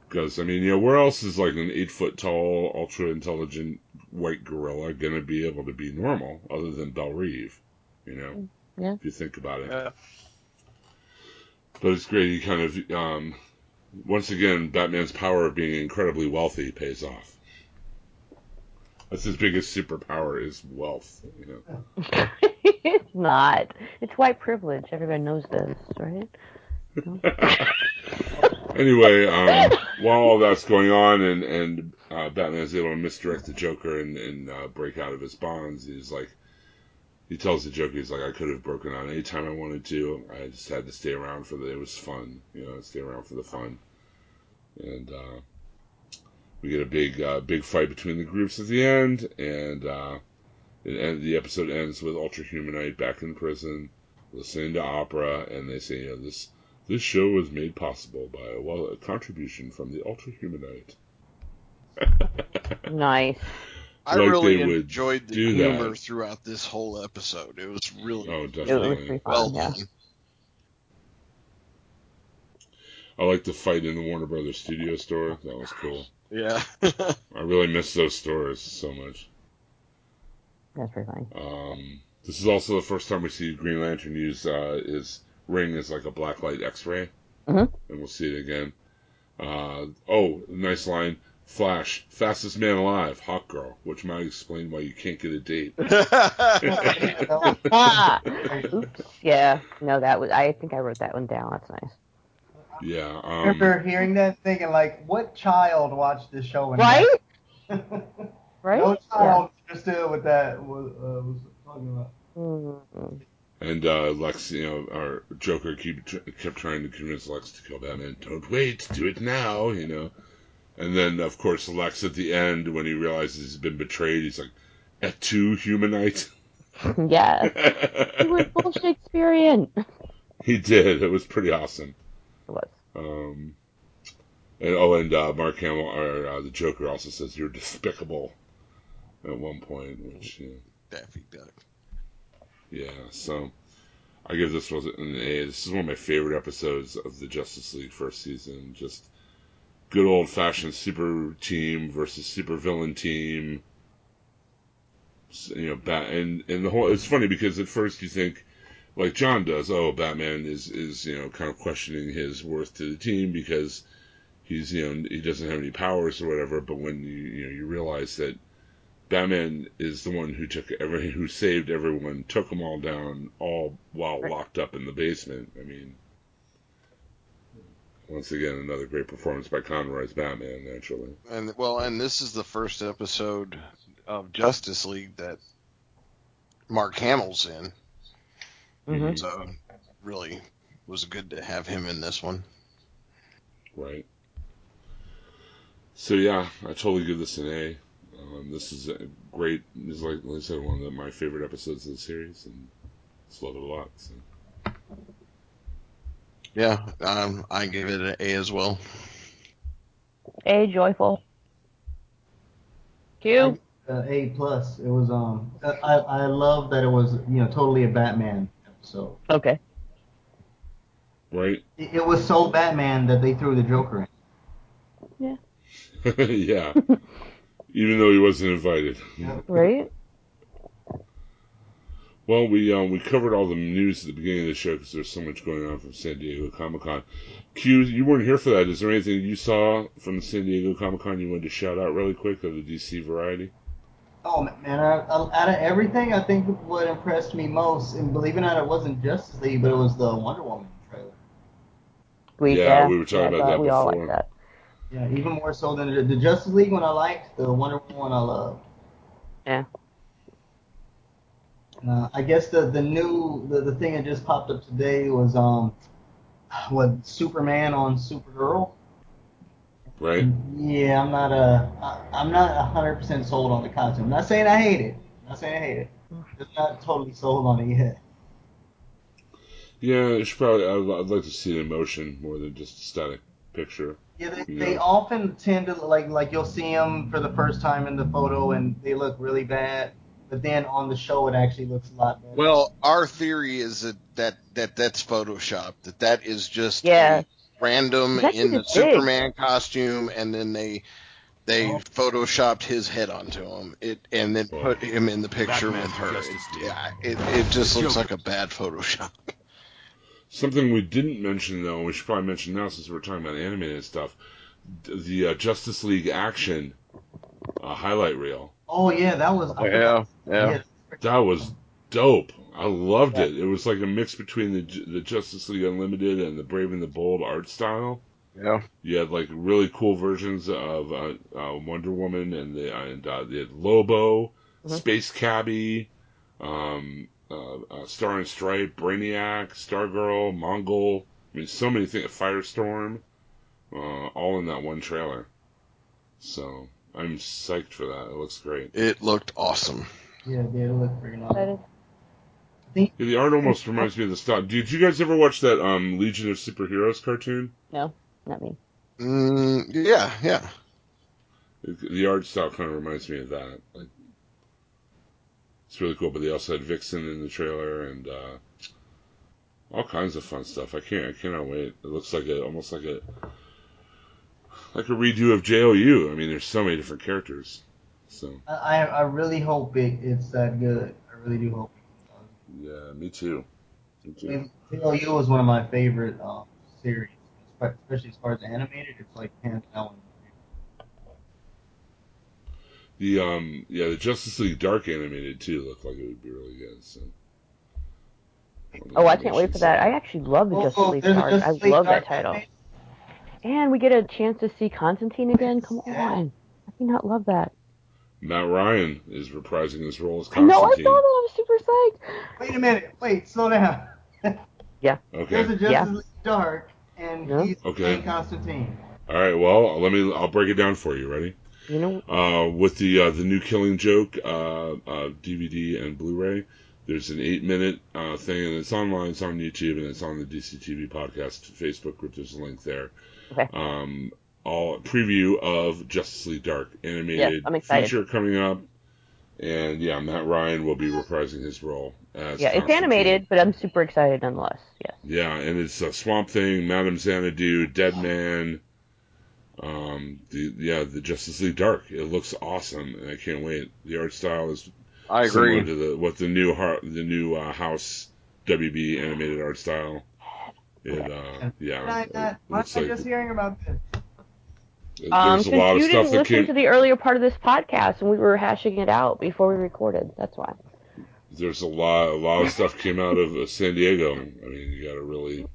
Because, I mean, you know, where else is like an 8-foot-tall, ultra-intelligent white gorilla going to be able to be normal other than Belle Reve, you know, if you think about it. Yeah. But it's great, he kind of, once again, Batman's power of being incredibly wealthy pays off. That's his biggest superpower, is wealth, you know. It's not. It's white privilege. Everybody knows this, right? No? Anyway, while all that's going on and Batman is able to misdirect the Joker and break out of his bonds, he's like, he tells the Joker, he's like, I could have broken out any time I wanted to. I just had to stay around for it was fun. You know, stay around for the fun. And we get a big fight between the groups at the end, and the episode ends with Ultra Humanite back in prison, listening to opera, and they say, you know, this show was made possible by a contribution from the Ultra Humanite. Nice. I really enjoyed the humor throughout this whole episode. It was really well done. I like the fight in the Warner Brothers Studio store. That was cool. Yeah. I really miss those stores so much. That's pretty funny. This is also the first time we see Green Lantern use his ring as like a blacklight X-ray. Mm-hmm. And we'll see it again. Nice line. Flash, fastest man alive, hot girl, which might explain why you can't get a date. Oops, yeah. No, I think I wrote that one down. That's nice. Yeah. I remember hearing that thinking, like, what child watched this show? Right? Right? No child understood what that was talking about. Mm-hmm. And Lex, you know, our Joker kept trying to convince Lex to kill Batman. Don't wait, do it now, you know. And then, of course, Lex at the end, when he realizes he's been betrayed, he's like, "Et tu, humanite?" Yeah. He went full Shakespearean. He did. It was pretty awesome. It was. And Mark Hamill, or the Joker, also says, "You're despicable." At one point, which Daffy Duck. Yeah. So, I give this one an A. This is one of my favorite episodes of the Justice League first season. Just. Good old-fashioned super team versus super villain team. You know, and the whole. It's funny because at first you think, like John does, Batman is you know kind of questioning his worth to the team because he's you know he doesn't have any powers or whatever. But when you realize that Batman is the one who saved everyone, took them all down, all while locked up in the basement. I mean. Once again, another great performance by Conroy's Batman, naturally. And this is the first episode of Justice League that Mark Hamill's in. Mm-hmm. So, really, was good to have him in this one. Right. So, yeah, I totally give this an A. This is a great, this is like I said, one of my favorite episodes of the series, and I just love it a lot, so... Yeah, I give it an A as well. A, joyful. Q? A plus. It was, I love that it was, you know, totally a Batman episode. Okay. Right. It was so Batman that they threw the Joker in. Yeah. Yeah. Even though he wasn't invited. Yeah. Right? Well, we covered all the news at the beginning of the show because there's so much going on from San Diego Comic-Con. Q, you weren't here for that. Is there anything you saw from San Diego Comic-Con you wanted to shout out really quick of the DC variety? Oh, man. Out of everything, I think what impressed me most, and believe it or not, it wasn't Justice League, but it was the Wonder Woman trailer. We were talking about that before. We all like that. Yeah, even more so than the Justice League one I liked, the Wonder Woman one I loved. Yeah. I guess the thing that just popped up today was Superman on Supergirl. Right. Yeah, I'm not 100% sold on the costume. I'm not saying I hate it. Just not totally sold on it yet. Yeah, it's probably. I'd like to see it in motion more than just a static picture. Yeah, they often tend to like you'll see them for the first time in the photo and they look really bad. But then on the show, it actually looks a lot better. Well, our theory is that's Photoshop. That is just random in the Superman costume, and then they photoshopped his head onto him. And then put him in the picture with her. It just looks like a bad Photoshop. Something we didn't mention though, we should probably mention now since we're talking about animated stuff, the Justice League action highlight reel. Oh yeah, that was that was dope. I loved it. It was like a mix between the Justice League Unlimited and the Brave and the Bold art style. Yeah. You had like really cool versions of Wonder Woman, and they had Lobo, Space Cabbie, Star and Stripe, Brainiac, Stargirl, Mongol. I mean, so many things. Firestorm, all in that one trailer. So I'm psyched for that. It looks great. It looked awesome. Yeah, it did look pretty awesome. Yeah, the art almost reminds me of the style. Did you guys ever watch that Legion of Superheroes cartoon? No, not me. Yeah. The art style kind of reminds me of that. Like, it's really cool, but they also had Vixen in the trailer and all kinds of fun stuff. I cannot wait. It looks like almost like a redo of JLU. I mean, there's so many different characters. So I really hope it's that good. I really do hope. Yeah, me too. I mean, JLU was one of my favorite series, especially as far as animated. It's like hands down. The Justice League Dark animated too looked like it would be really good. So. I can't wait for that. I actually love the Justice League Dark. I love that title. And we get a chance to see Constantine again. Come on, I do not love that. Matt Ryan is reprising his role as Constantine. No, I saw that. I'm super psyched. Wait a minute. Wait, slow down. Yeah. Okay. There's a Justice League Dark, and he's playing Constantine. All right. Well, I'll break it down for you. Ready? You know. With the new Killing Joke DVD and Blu-ray, there's an 8-minute thing, and it's online. It's on YouTube, and it's on the DCTV podcast Facebook group. There's a link there. Okay. All preview of Justice League Dark animated feature coming up, and Matt Ryan will be reprising his role as Constantine. It's animated, but I'm super excited nonetheless. Yeah, and it's a Swamp Thing, Madame Xanadu, Dead Man, the Justice League Dark. It looks awesome, and I can't wait. The art style is similar to the new House WB animated art style. I'm just hearing about this. There's a lot of stuff that came to the earlier part of this podcast, and we were hashing it out before we recorded. That's why. There's a lot of stuff came out of San Diego. I mean, you got to really,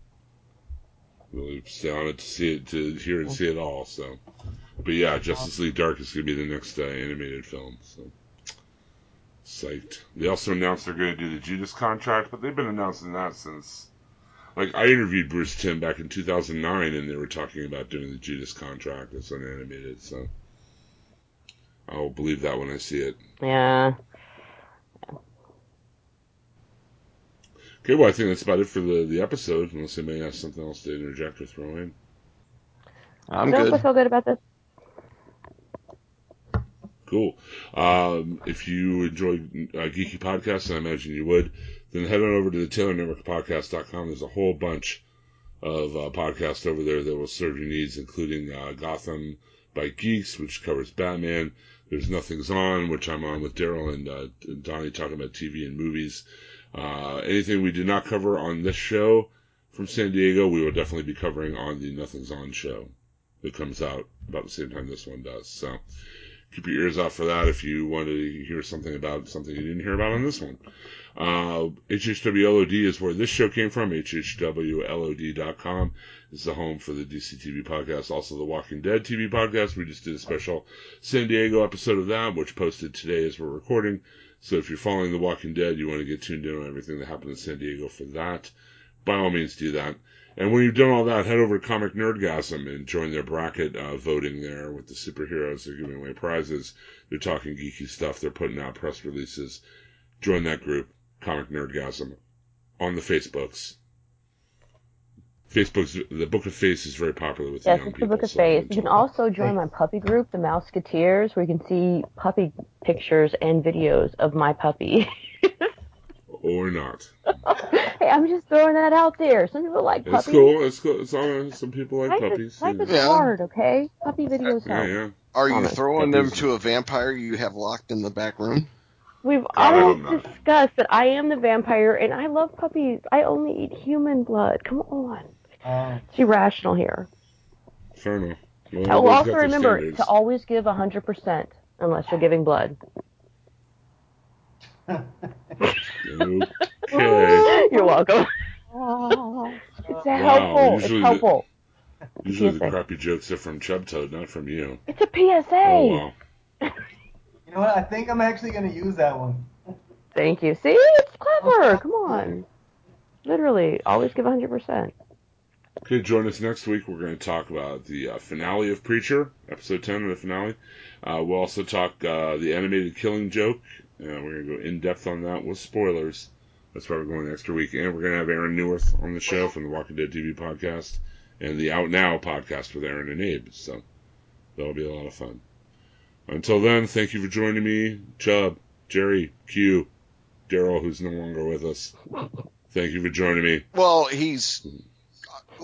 really stay on it to see it all. So, but yeah, Justice League Dark is going to be the next animated film. So, psyched. They also announced they're going to do the Judas Contract, but they've been announcing that since. Like, I interviewed Bruce Timm back in 2009, and they were talking about doing the Judas Contract as an animated, so I'll believe that when I see it. Yeah. Okay, well, I think that's about it for the episode, unless anybody has something else to interject or throw in. I'm good. I feel good about this. Cool. If you enjoy Geeky Podcasts, and I imagine you would, then head on over to the TaylorNetworkPodcast.com. There's a whole bunch of podcasts over there that will serve your needs, including Gotham by Geeks, which covers Batman. There's Nothing's On, which I'm on with Daryl and Donnie talking about TV and movies. Anything we did not cover on this show from San Diego, we will definitely be covering on the Nothing's On show that comes out about the same time this one does. So keep your ears out for that if you want to hear something about something you didn't hear about on this one. HHWLOD is where this show came from. HHWLOD.com is the home for the DCTV podcast. Also, the Walking Dead TV podcast. We just did a special San Diego episode of that, which posted today as we're recording. So if you're following the Walking Dead, you want to get tuned in on everything that happened in San Diego for that, by all means do that. And when you've done all that, head over to Comic Nerdgasm and join their bracket voting there with the superheroes. They're giving away prizes. They're talking geeky stuff. They're putting out press releases. Join that group, Comic Nerdgasm, on the Facebooks. The Book of Face is very popular with young people. Yes, it's the Book of Face. You can also join my puppy group, the Mouseketeers, where you can see puppy pictures and videos of my puppy. Or not. Hey, I'm just throwing that out there. Some people like puppies. It's cool. It's all. Some people like puppies. Life is hard, okay? Puppy videos help. Yeah. Are you throwing them to a vampire you have locked in the back room? We've always discussed that I am the vampire, and I love puppies. I only eat human blood. Come on. It's irrational here. Fair enough. Well, I will also remember to always give 100% unless you're giving blood. Okay. You're welcome. It's helpful. Usually the crappy jokes are from Chubtoad, not from you. It's a PSA. Oh, wow. You know what? I think I'm actually going to use that one. Thank you. See? It's clever. Come on. Literally. Always give 100%. Okay, join us next week. We're going to talk about the finale of Preacher, episode 10 of the finale. We'll also talk the animated Killing Joke. We're going to go in-depth on that with spoilers. That's why we're going the extra week. And we're going to have Aaron Neuwirth on the show from the Walking Dead TV podcast and the Out Now podcast with Aaron and Abe. So that'll be a lot of fun. Until then, thank you for joining me, Chubb, Jerry, Q, Daryl, who's no longer with us. Thank you for joining me. Well, he's...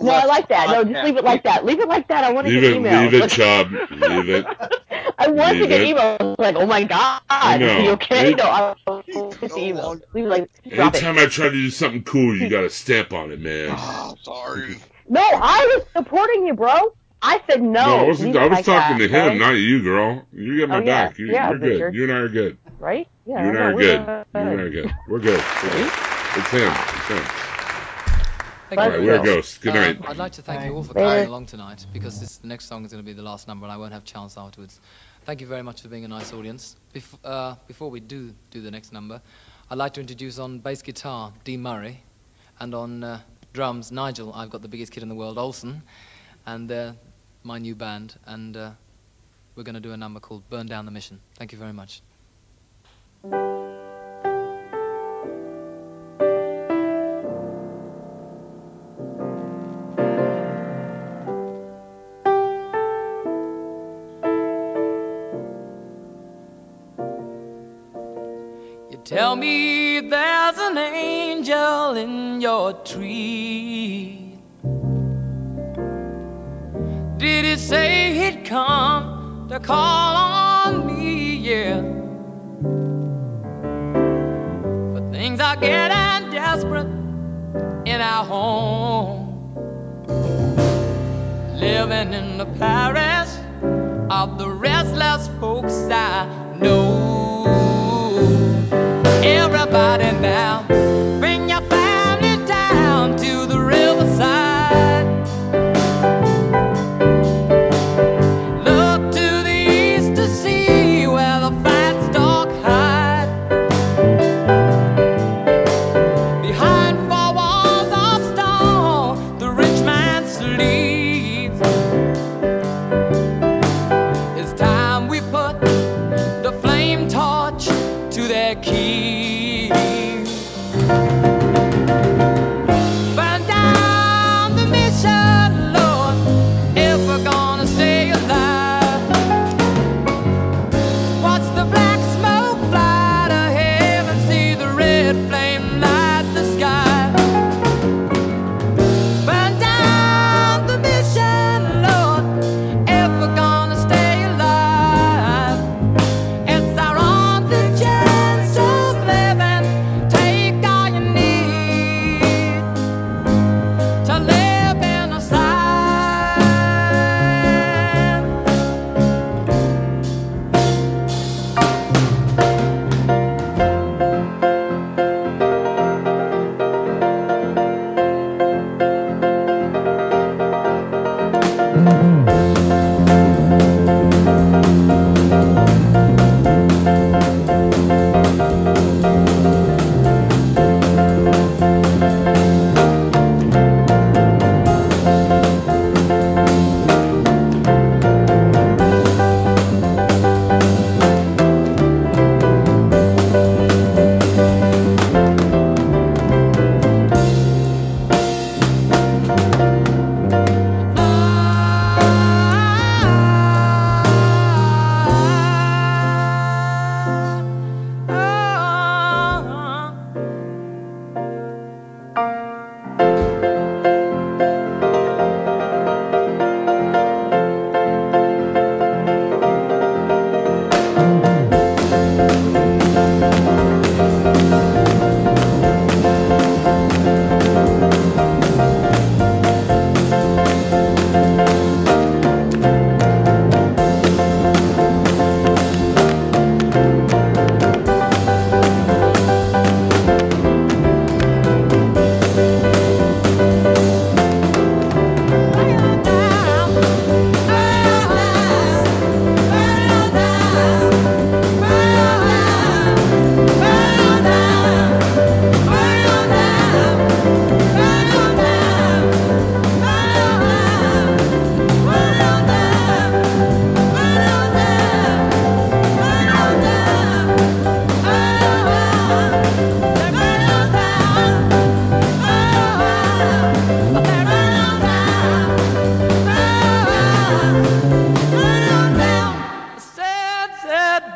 No, I like that. No, just leave it like that. Leave it like that. I want to get emails. Leave it, Chubb. Leave it. I want to get emails. Like, oh my God. I know. Are you okay? No, I want to get emails. Leave it like drop anytime it. I try to do something cool, you got to stamp on it, man. Oh, sorry. No, I was supporting you, bro. I said no. No, I was talking to him, right? Not you, girl. You got my back. You're good. You're... You and I are good. Right? Yeah. You and I are good. You and I are good. We're good. It's him. It's him. All right, we're Ghosts. Good night. I'd like to thank you all for coming along tonight, because the next song is going to be the last number and I won't have a chance afterwards. Thank you very much for being a nice audience. Before we do the next number, I'd like to introduce on bass guitar, Dee Murray, and on drums, Nigel, I've got the biggest kid in the world, Olsen, and my new band, and we're going to do a number called Burn Down the Mission. Thank you very much. Tell me there's an angel in your tree. Did he say he'd come to call on me? Yeah. But things are getting desperate in our home. Living in the parish of the restless folks I know. Everybody now, bring your family down to the riverside. Look to the east to see where the fat stalk hide. Behind four walls of stone, the rich man sleeps. It's time we put the flame torch to their key. You need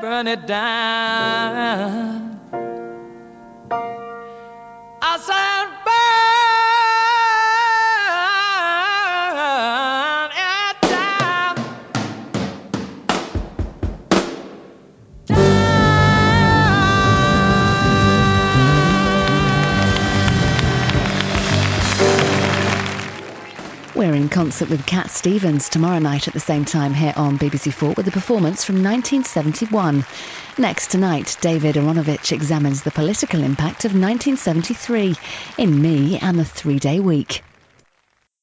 burn it down. I said burn it down, down. We're in concert with Cat Stevens tomorrow night at the same time here on BBC4 with a performance from 1971. Next tonight, David Aronovich examines the political impact of 1973 in Me and the 3-Day Week.